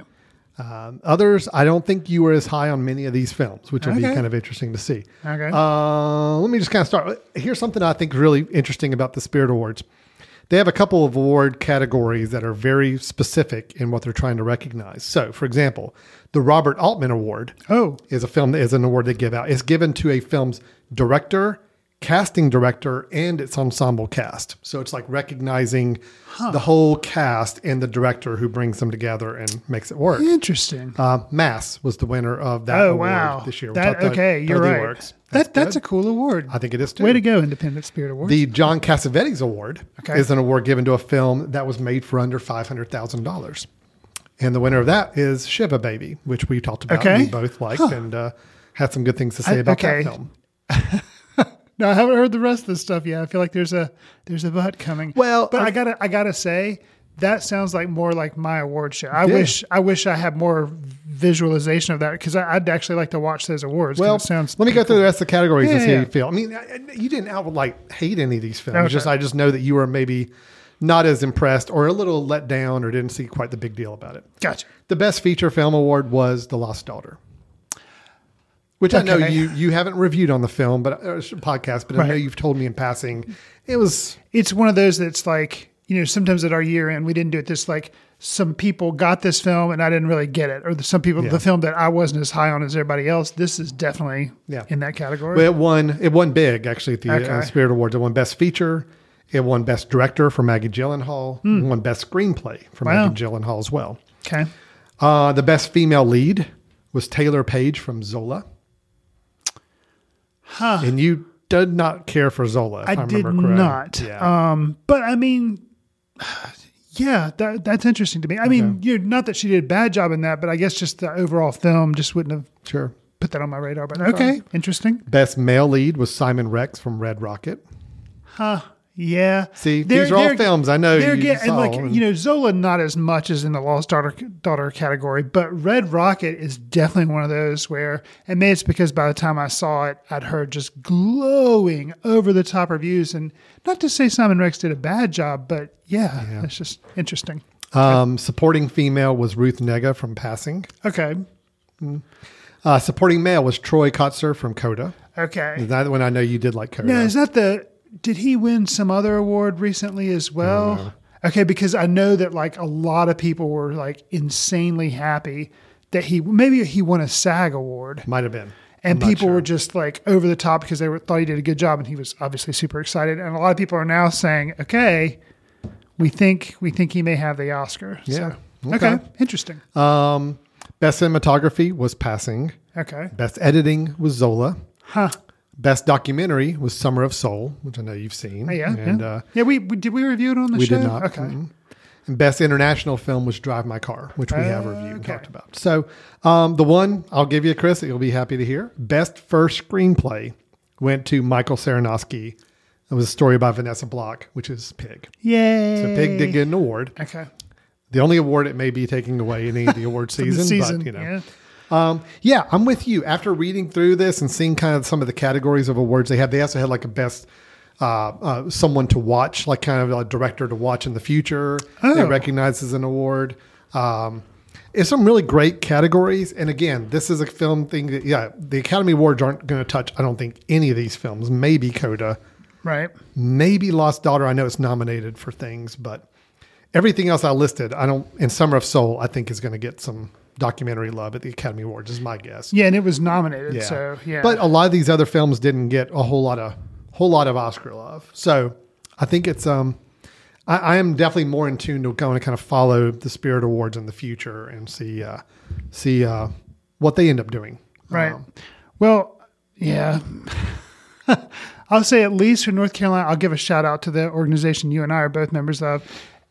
Um, others, I don't think you were as high on many of these films, which would okay. be kind of interesting to see. Okay. Uh, let me just kind of start. Here's something I think is really interesting about the Spirit Awards. they have a couple of award categories that are very specific in what they're trying to recognize. So, for example, the Robert Altman Award oh. is a film that is an award they give out. It's given to a film's director, casting director, and its ensemble cast. So it's like recognizing huh. the whole cast and the director who brings them together and makes it work. Interesting. Uh, Mass was the winner of that oh, award wow. this year. That, okay, you're right. Works. That's, that, that's a cool award. I think it is too. Way to go, Independent Spirit Awards. The John Cassavetes Award okay. is an award given to a film that was made for under five hundred thousand dollars. And the winner of that is Shiva Baby, which we talked about okay. and we both liked huh. and uh, had some good things to say I, about okay. that film. No, I haven't heard the rest of this stuff yet. I feel like there's a there's a butt coming. Well, but I, I gotta I gotta say that sounds like more like my award show. I yeah. wish I wish I had more visualization of that because I'd actually like to watch those awards. Well, it sounds let me go through the rest of the categories yeah, and see yeah. how you feel. I mean, I, you didn't out like hate any of these films. Okay. Just I just know that you were maybe not as impressed or a little let down or didn't see quite the big deal about it. Gotcha. The Best Feature Film Award was The Lost Daughter. Which okay. I know you, you haven't reviewed on the film, but or podcast, but right. I know you've told me in passing. It was it's one of those that's like, you know, sometimes at our year end we didn't do it this like some people got this film and I didn't really get it, or the, some people yeah. the film that I wasn't as high on as everybody else. This is definitely yeah. in that category. But it won it won big actually at the okay. uh, Spirit Awards. It won Best Feature. It won Best Director for Maggie Gyllenhaal. Mm. It won Best Screenplay for wow. Maggie Gyllenhaal as well. Okay, uh, the Best Female Lead was Taylor Page from Zola. Huh. And you did not care for Zola, if I, I remember correctly. I did not. Yeah. Um, but, I mean, yeah, that, that's interesting to me. I okay. mean, you know, not that she did a bad job in that, but I guess just the overall film just wouldn't have sure. put that on my radar. But okay, okay. interesting. Best male lead was Simon Rex from Red Rocket. Huh. Yeah. See, they're, these are all films I know you get, saw. And like, you know, Zola not as much as in the Lost Daughter, Daughter category, but Red Rocket is definitely one of those where, and maybe it's because by the time I saw it, I'd heard just glowing over-the-top reviews. And not to say Simon Rex did a bad job, but yeah, yeah. it's just interesting. Um, yeah. Supporting female was Ruth Negga from Passing. Okay. Mm. Uh, supporting male was Troy Kotsur from CODA. Okay. That one I know you did like CODA. No, is that the... Did he win some other award recently as well? No. Okay, because I know that like a lot of people were like insanely happy that he maybe he won a SAG award. Might have been. And people sure. were just like over the top because they were, thought he did a good job and he was obviously super excited. And a lot of people are now saying, okay, we think we think he may have the Oscar. Yeah. So, okay. okay. Interesting. Um, best cinematography was Passing. Okay. Best editing was Zola. Huh. Best documentary was Summer of Soul, which I know you've seen. Oh, yeah, and, yeah. Uh, yeah we, we did we review it on the we show? We did not. Okay. Mm-hmm. And best international film was Drive My Car, which we uh, have reviewed okay. and talked about. So um, the one I'll give you, Chris, that you'll be happy to hear. Best first screenplay went to Michael Ceranosky. It was a story by Vanessa Block, which is Pig. Yay! So Pig did get an award. Okay. The only award it may be taking away in any of the award season, the season, but you know. Yeah. Um, yeah, I'm with you. After reading through this and seeing kind of some of the categories of awards they had, they also had like a best uh, uh, someone to watch, like kind of a director to watch in the future. Oh. They recognize as an award. Um, it's some really great categories. And again, this is a film thing that, yeah, the Academy Awards aren't going to touch, I don't think, any of these films. Maybe CODA. Right. Maybe Lost Daughter. I know it's nominated for things, but everything else I listed, I don't, and Summer of Soul, I think is going to get some documentary love at the Academy Awards is my guess. Yeah, and it was nominated, yeah. so yeah. But a lot of these other films didn't get a whole lot of whole lot of Oscar love. So I think it's um, I, I am definitely more in tune to going to kind of follow the Spirit Awards in the future and see uh, see uh, what they end up doing. Right. Um, well, yeah. I'll say at least for North Carolina, I'll give a shout out to the organization you and I are both members of,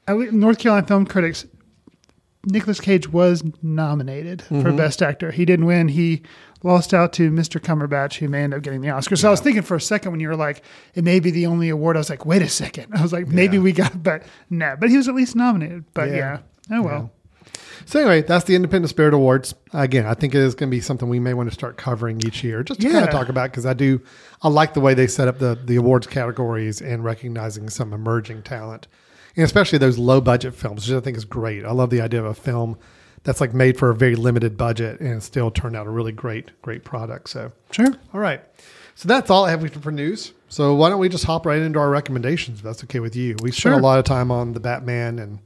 North Carolina Film Critics. Nicolas Cage was nominated mm-hmm. for Best Actor. He didn't win. He lost out to Mister Cumberbatch, who may end up getting the Oscar. So yeah. I was thinking for a second when you were like, it may be the only award. I was like, wait a second. I was like, maybe yeah. we got, but no. Nah. But he was at least nominated. But yeah. yeah. Oh, well. Yeah. So anyway, that's the Independent Spirit Awards. Again, I think it is going to be something we may want to start covering each year just to yeah. kind of talk about because I do, I like the way they set up the the awards categories and recognizing some emerging talent. And especially those low-budget films, which I think is great. I love the idea of a film that's like made for a very limited budget and still turned out a really great, great product. So, sure. All right. So that's all I have for news. So why don't we just hop right into our recommendations, if that's okay with you. We sure. spent a lot of time on The Batman and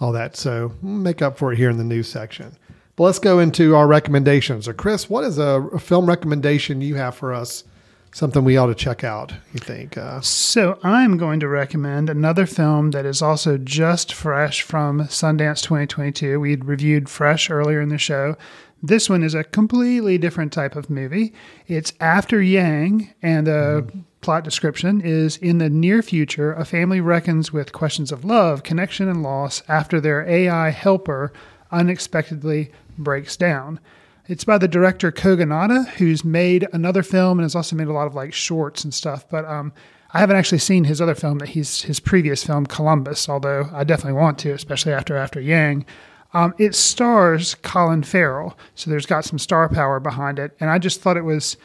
all that, so we'll make up for it here in the news section. But let's go into our recommendations. So Chris, what is a, a film recommendation you have for us, something we ought to check out, you think? Uh, so I'm going to recommend another film that is also just fresh from Sundance twenty twenty-two. We had reviewed Fresh earlier in the show. This one is a completely different type of movie. It's After Yang, and the mm-hmm. plot description is, in the near future, a family reckons with questions of love, connection, and loss after their A I helper unexpectedly breaks down. It's by the director Koganada, who's made another film and has also made a lot of like shorts and stuff. But um, I haven't actually seen his other film, that he's his previous film, Columbus, although I definitely want to, especially after After Yang. Um, it stars Colin Farrell, so there's got some star power behind it. And I just thought it was,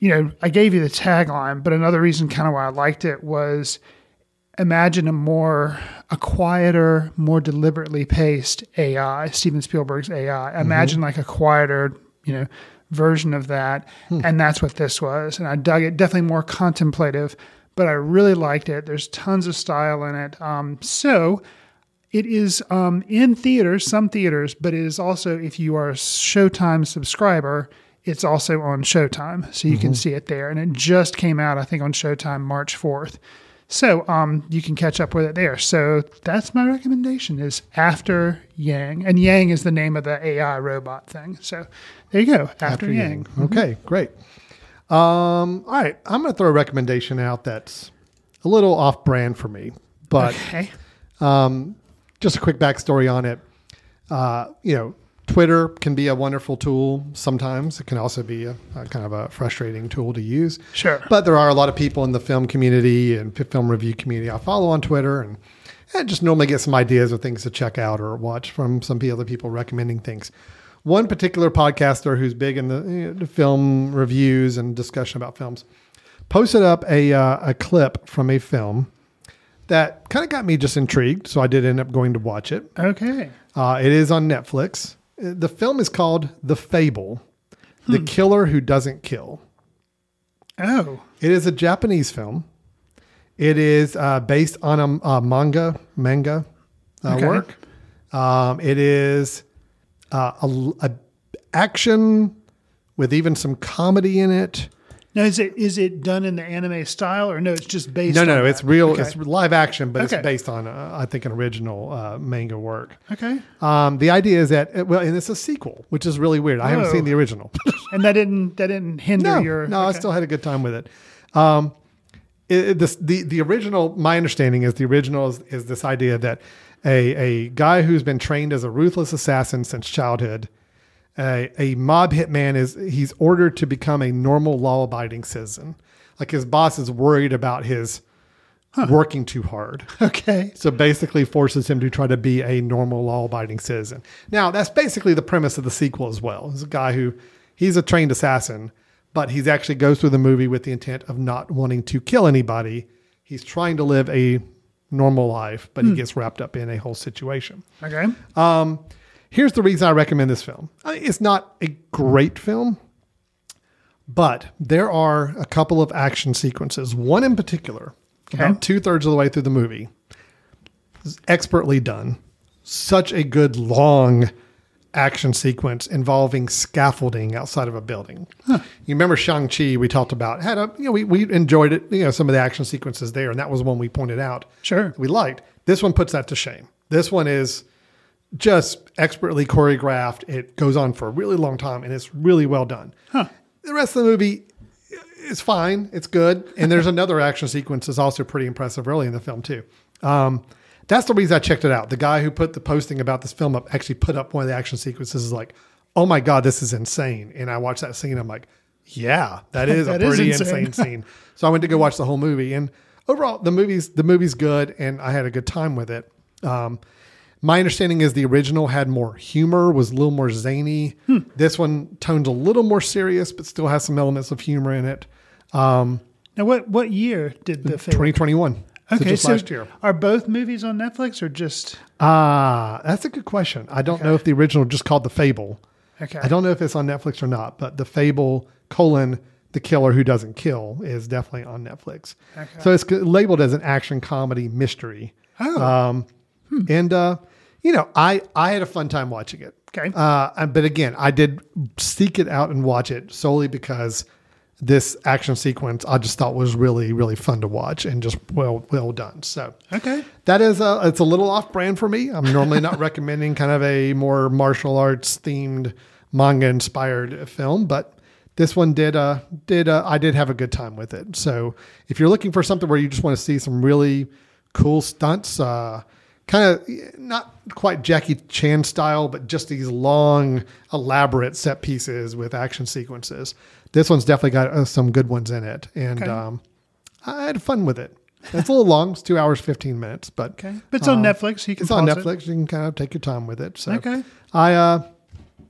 you know, I gave you the tagline, but another reason kind of why I liked it was, imagine a more, a quieter, more deliberately paced A I, Steven Spielberg's A I. Imagine mm-hmm. like a quieter, you know, version of that. Hmm. And that's what this was. And I dug it, definitely more contemplative, but I really liked it. There's tons of style in it. Um, so... It is um, in theaters, some theaters, but it is also, if you are a Showtime subscriber, it's also on Showtime. So you mm-hmm. can see it there. And it just came out, I think, on Showtime March fourth. So um, you can catch up with it there. So that's my recommendation, is After Yang. And Yang is the name of the A I robot thing. So there you go, After, After Yang. Yang. Mm-hmm. Okay, great. Um, all right, I'm going to throw a recommendation out that's a little off-brand for me. But okay. Um, just a quick backstory on it. Uh, you know, Twitter can be a wonderful tool sometimes. It can also be a, a kind of a frustrating tool to use. Sure. But there are a lot of people in the film community and film review community I follow on Twitter, and I just normally get some ideas of things to check out or watch from some other people recommending things. One particular podcaster who's big in the, you know, the film reviews and discussion about films posted up a uh, a clip from a film that kind of got me just intrigued, so I did end up going to watch it. Okay. Uh, it is on Netflix. The film is called The Fable: hmm. The Killer Who Doesn't Kill. Oh. It is a Japanese film. It is uh, based on a, a manga manga uh, okay. work. Um, it is uh, a, a action with even some comedy in it. Now, is it is it done in the anime style, or no, it's just based no, on No, no, it's real. Okay. It's live action, but okay. it's based on, uh, I think, an original uh, manga work. Okay. Um, the idea is that, well, and it's a sequel, which is really weird. Whoa. I haven't seen the original. And that didn't that didn't hinder no, your... No, okay. I still had a good time with it. Um, it, it this, the, the original, my understanding is the original is, is this idea that a, a guy who's been trained as a ruthless assassin since childhood, A, a mob hitman, is he's ordered to become a normal law-abiding citizen. Like, his boss is worried about his huh. working too hard. Okay. So basically forces him to try to be a normal law-abiding citizen. Now, that's basically the premise of the sequel as well. It's a guy who, he's a trained assassin, but he's actually goes through the movie with the intent of not wanting to kill anybody. He's trying to live a normal life, but hmm. he gets wrapped up in a whole situation. Okay. Um, Here's the reason I recommend this film. It's not a great film, but there are a couple of action sequences. One in particular, okay. about two-thirds of the way through the movie, is expertly done. Such a good long action sequence involving scaffolding outside of a building. Huh. You remember Shang-Chi we talked about. Had a you know we, we enjoyed it, you know, some of the action sequences there, and that was one we pointed out. Sure. We liked. This one puts that to shame. This one is just expertly choreographed. It goes on for a really long time, and it's really well done. Huh. The rest of the movie is fine. It's good. And there's another action sequence that's also pretty impressive early in the film, too. Um, that's the reason I checked it out. The guy who put the posting about this film up actually put up one of the action sequences. Is like, oh my God, this is insane. And I watched that scene. I'm like, yeah, that is that a pretty is insane, insane scene. So I went to go watch the whole movie. And overall, the movie's, the movie's good, and I had a good time with it. Um, My understanding is the original had more humor, was a little more zany. Hmm. This one toned a little more serious, but still has some elements of humor in it. Um, now, what, what year did the film? twenty twenty-one. Okay, so just so last year. Are both movies on Netflix or just? Ah, that's a good question. I don't okay. know if the original just called The Fable. Okay. I don't know if it's on Netflix or not, but The Fable colon The Killer Who Doesn't Kill is definitely on Netflix. Okay. So it's labeled as an action comedy mystery. Oh. Um, hmm. And, uh, you know, I, I had a fun time watching it. Okay. Uh, but again, I did seek it out and watch it solely because this action sequence I just thought was really, really fun to watch and just well, well done. So okay, that is a, it's a little off brand for me. I'm normally not recommending kind of a more martial arts themed manga inspired film, but this one did, uh, did, uh, I did have a good time with it. So if you're looking for something where you just want to see some really cool stunts, uh, kind of not quite Jackie Chan style, but just these long, elaborate set pieces with action sequences. This one's definitely got uh, some good ones in it. And okay. um, I had fun with it. It's a little long. It's two hours, fifteen minutes. But okay. It's um, on Netflix. You can it's on Netflix. It. You can kind of take your time with it. So okay. I uh,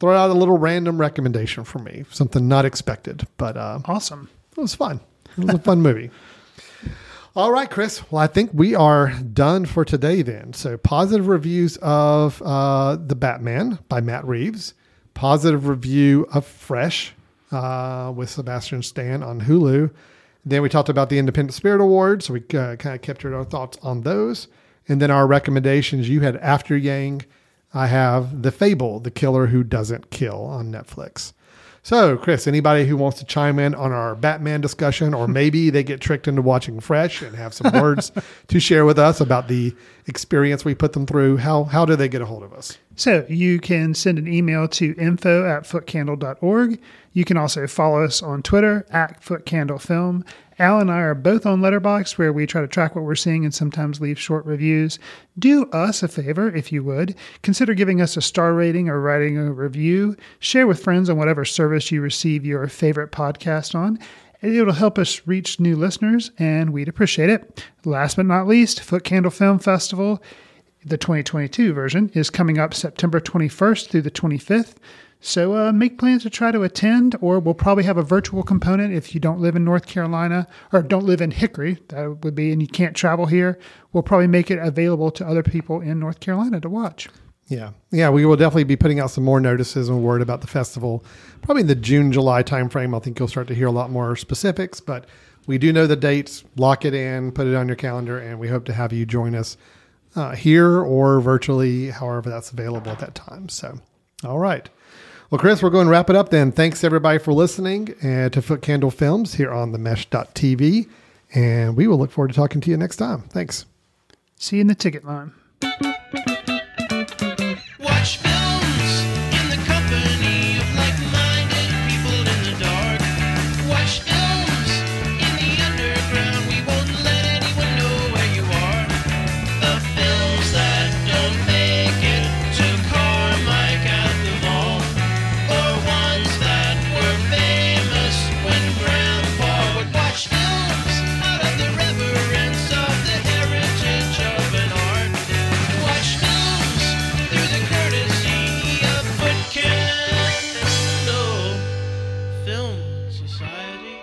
throw out a little random recommendation for me, something not expected. But uh, awesome. It was fun. It was a fun movie. All right, Chris. Well, I think we are done for today then. So positive reviews of uh, The Batman by Matt Reeves. Positive review of Fresh uh, with Sebastian Stan on Hulu. Then we talked about the Independent Spirit Awards. So we uh, kind of captured our thoughts on those. And then our recommendations. You had After Yang. I have The Fable, The Killer Who Doesn't Kill on Netflix. So, Chris, anybody who wants to chime in on our Batman discussion, or maybe they get tricked into watching Fresh and have some words to share with us about the experience we put them through, how how do they get a hold of us? So you can send an email to info at footcandle dot org. You can also follow us on Twitter, at footcandlefilm. Al and I are both on Letterboxd, where we try to track what we're seeing and sometimes leave short reviews. Do us a favor, if you would. Consider giving us a star rating or writing a review. Share with friends on whatever service you receive your favorite podcast on. It'll help us reach new listeners, and we'd appreciate it. Last but not least, Foot Candle Film Festival. The twenty twenty-two version is coming up September twenty-first through the twenty-fifth. So uh, make plans to try to attend, or we'll probably have a virtual component if you don't live in North Carolina or don't live in Hickory. That would be, and you can't travel here. We'll probably make it available to other people in North Carolina to watch. Yeah. Yeah. We will definitely be putting out some more notices and word about the festival. Probably in the June, July timeframe. I think you'll start to hear a lot more specifics, but we do know the dates. Lock it in, put it on your calendar, and we hope to have you join us Uh, here or virtually, however that's available at that time. So, all right. Well, Chris, we're going to wrap it up then. Thanks everybody for listening uh, to Foot Candle Films here on the mesh dot t v. And we will look forward to talking to you next time. Thanks. See you in the ticket line. Watch films in the company of like-minded people in the dark. Watch films in the underground. We won't let anyone know where you are. The that don't make it to Carmike at the mall, or ones that were famous when Grandpa would watch films out of the reverence of the heritage of an art. Watch films through the courtesy of Foot Candle Film Society.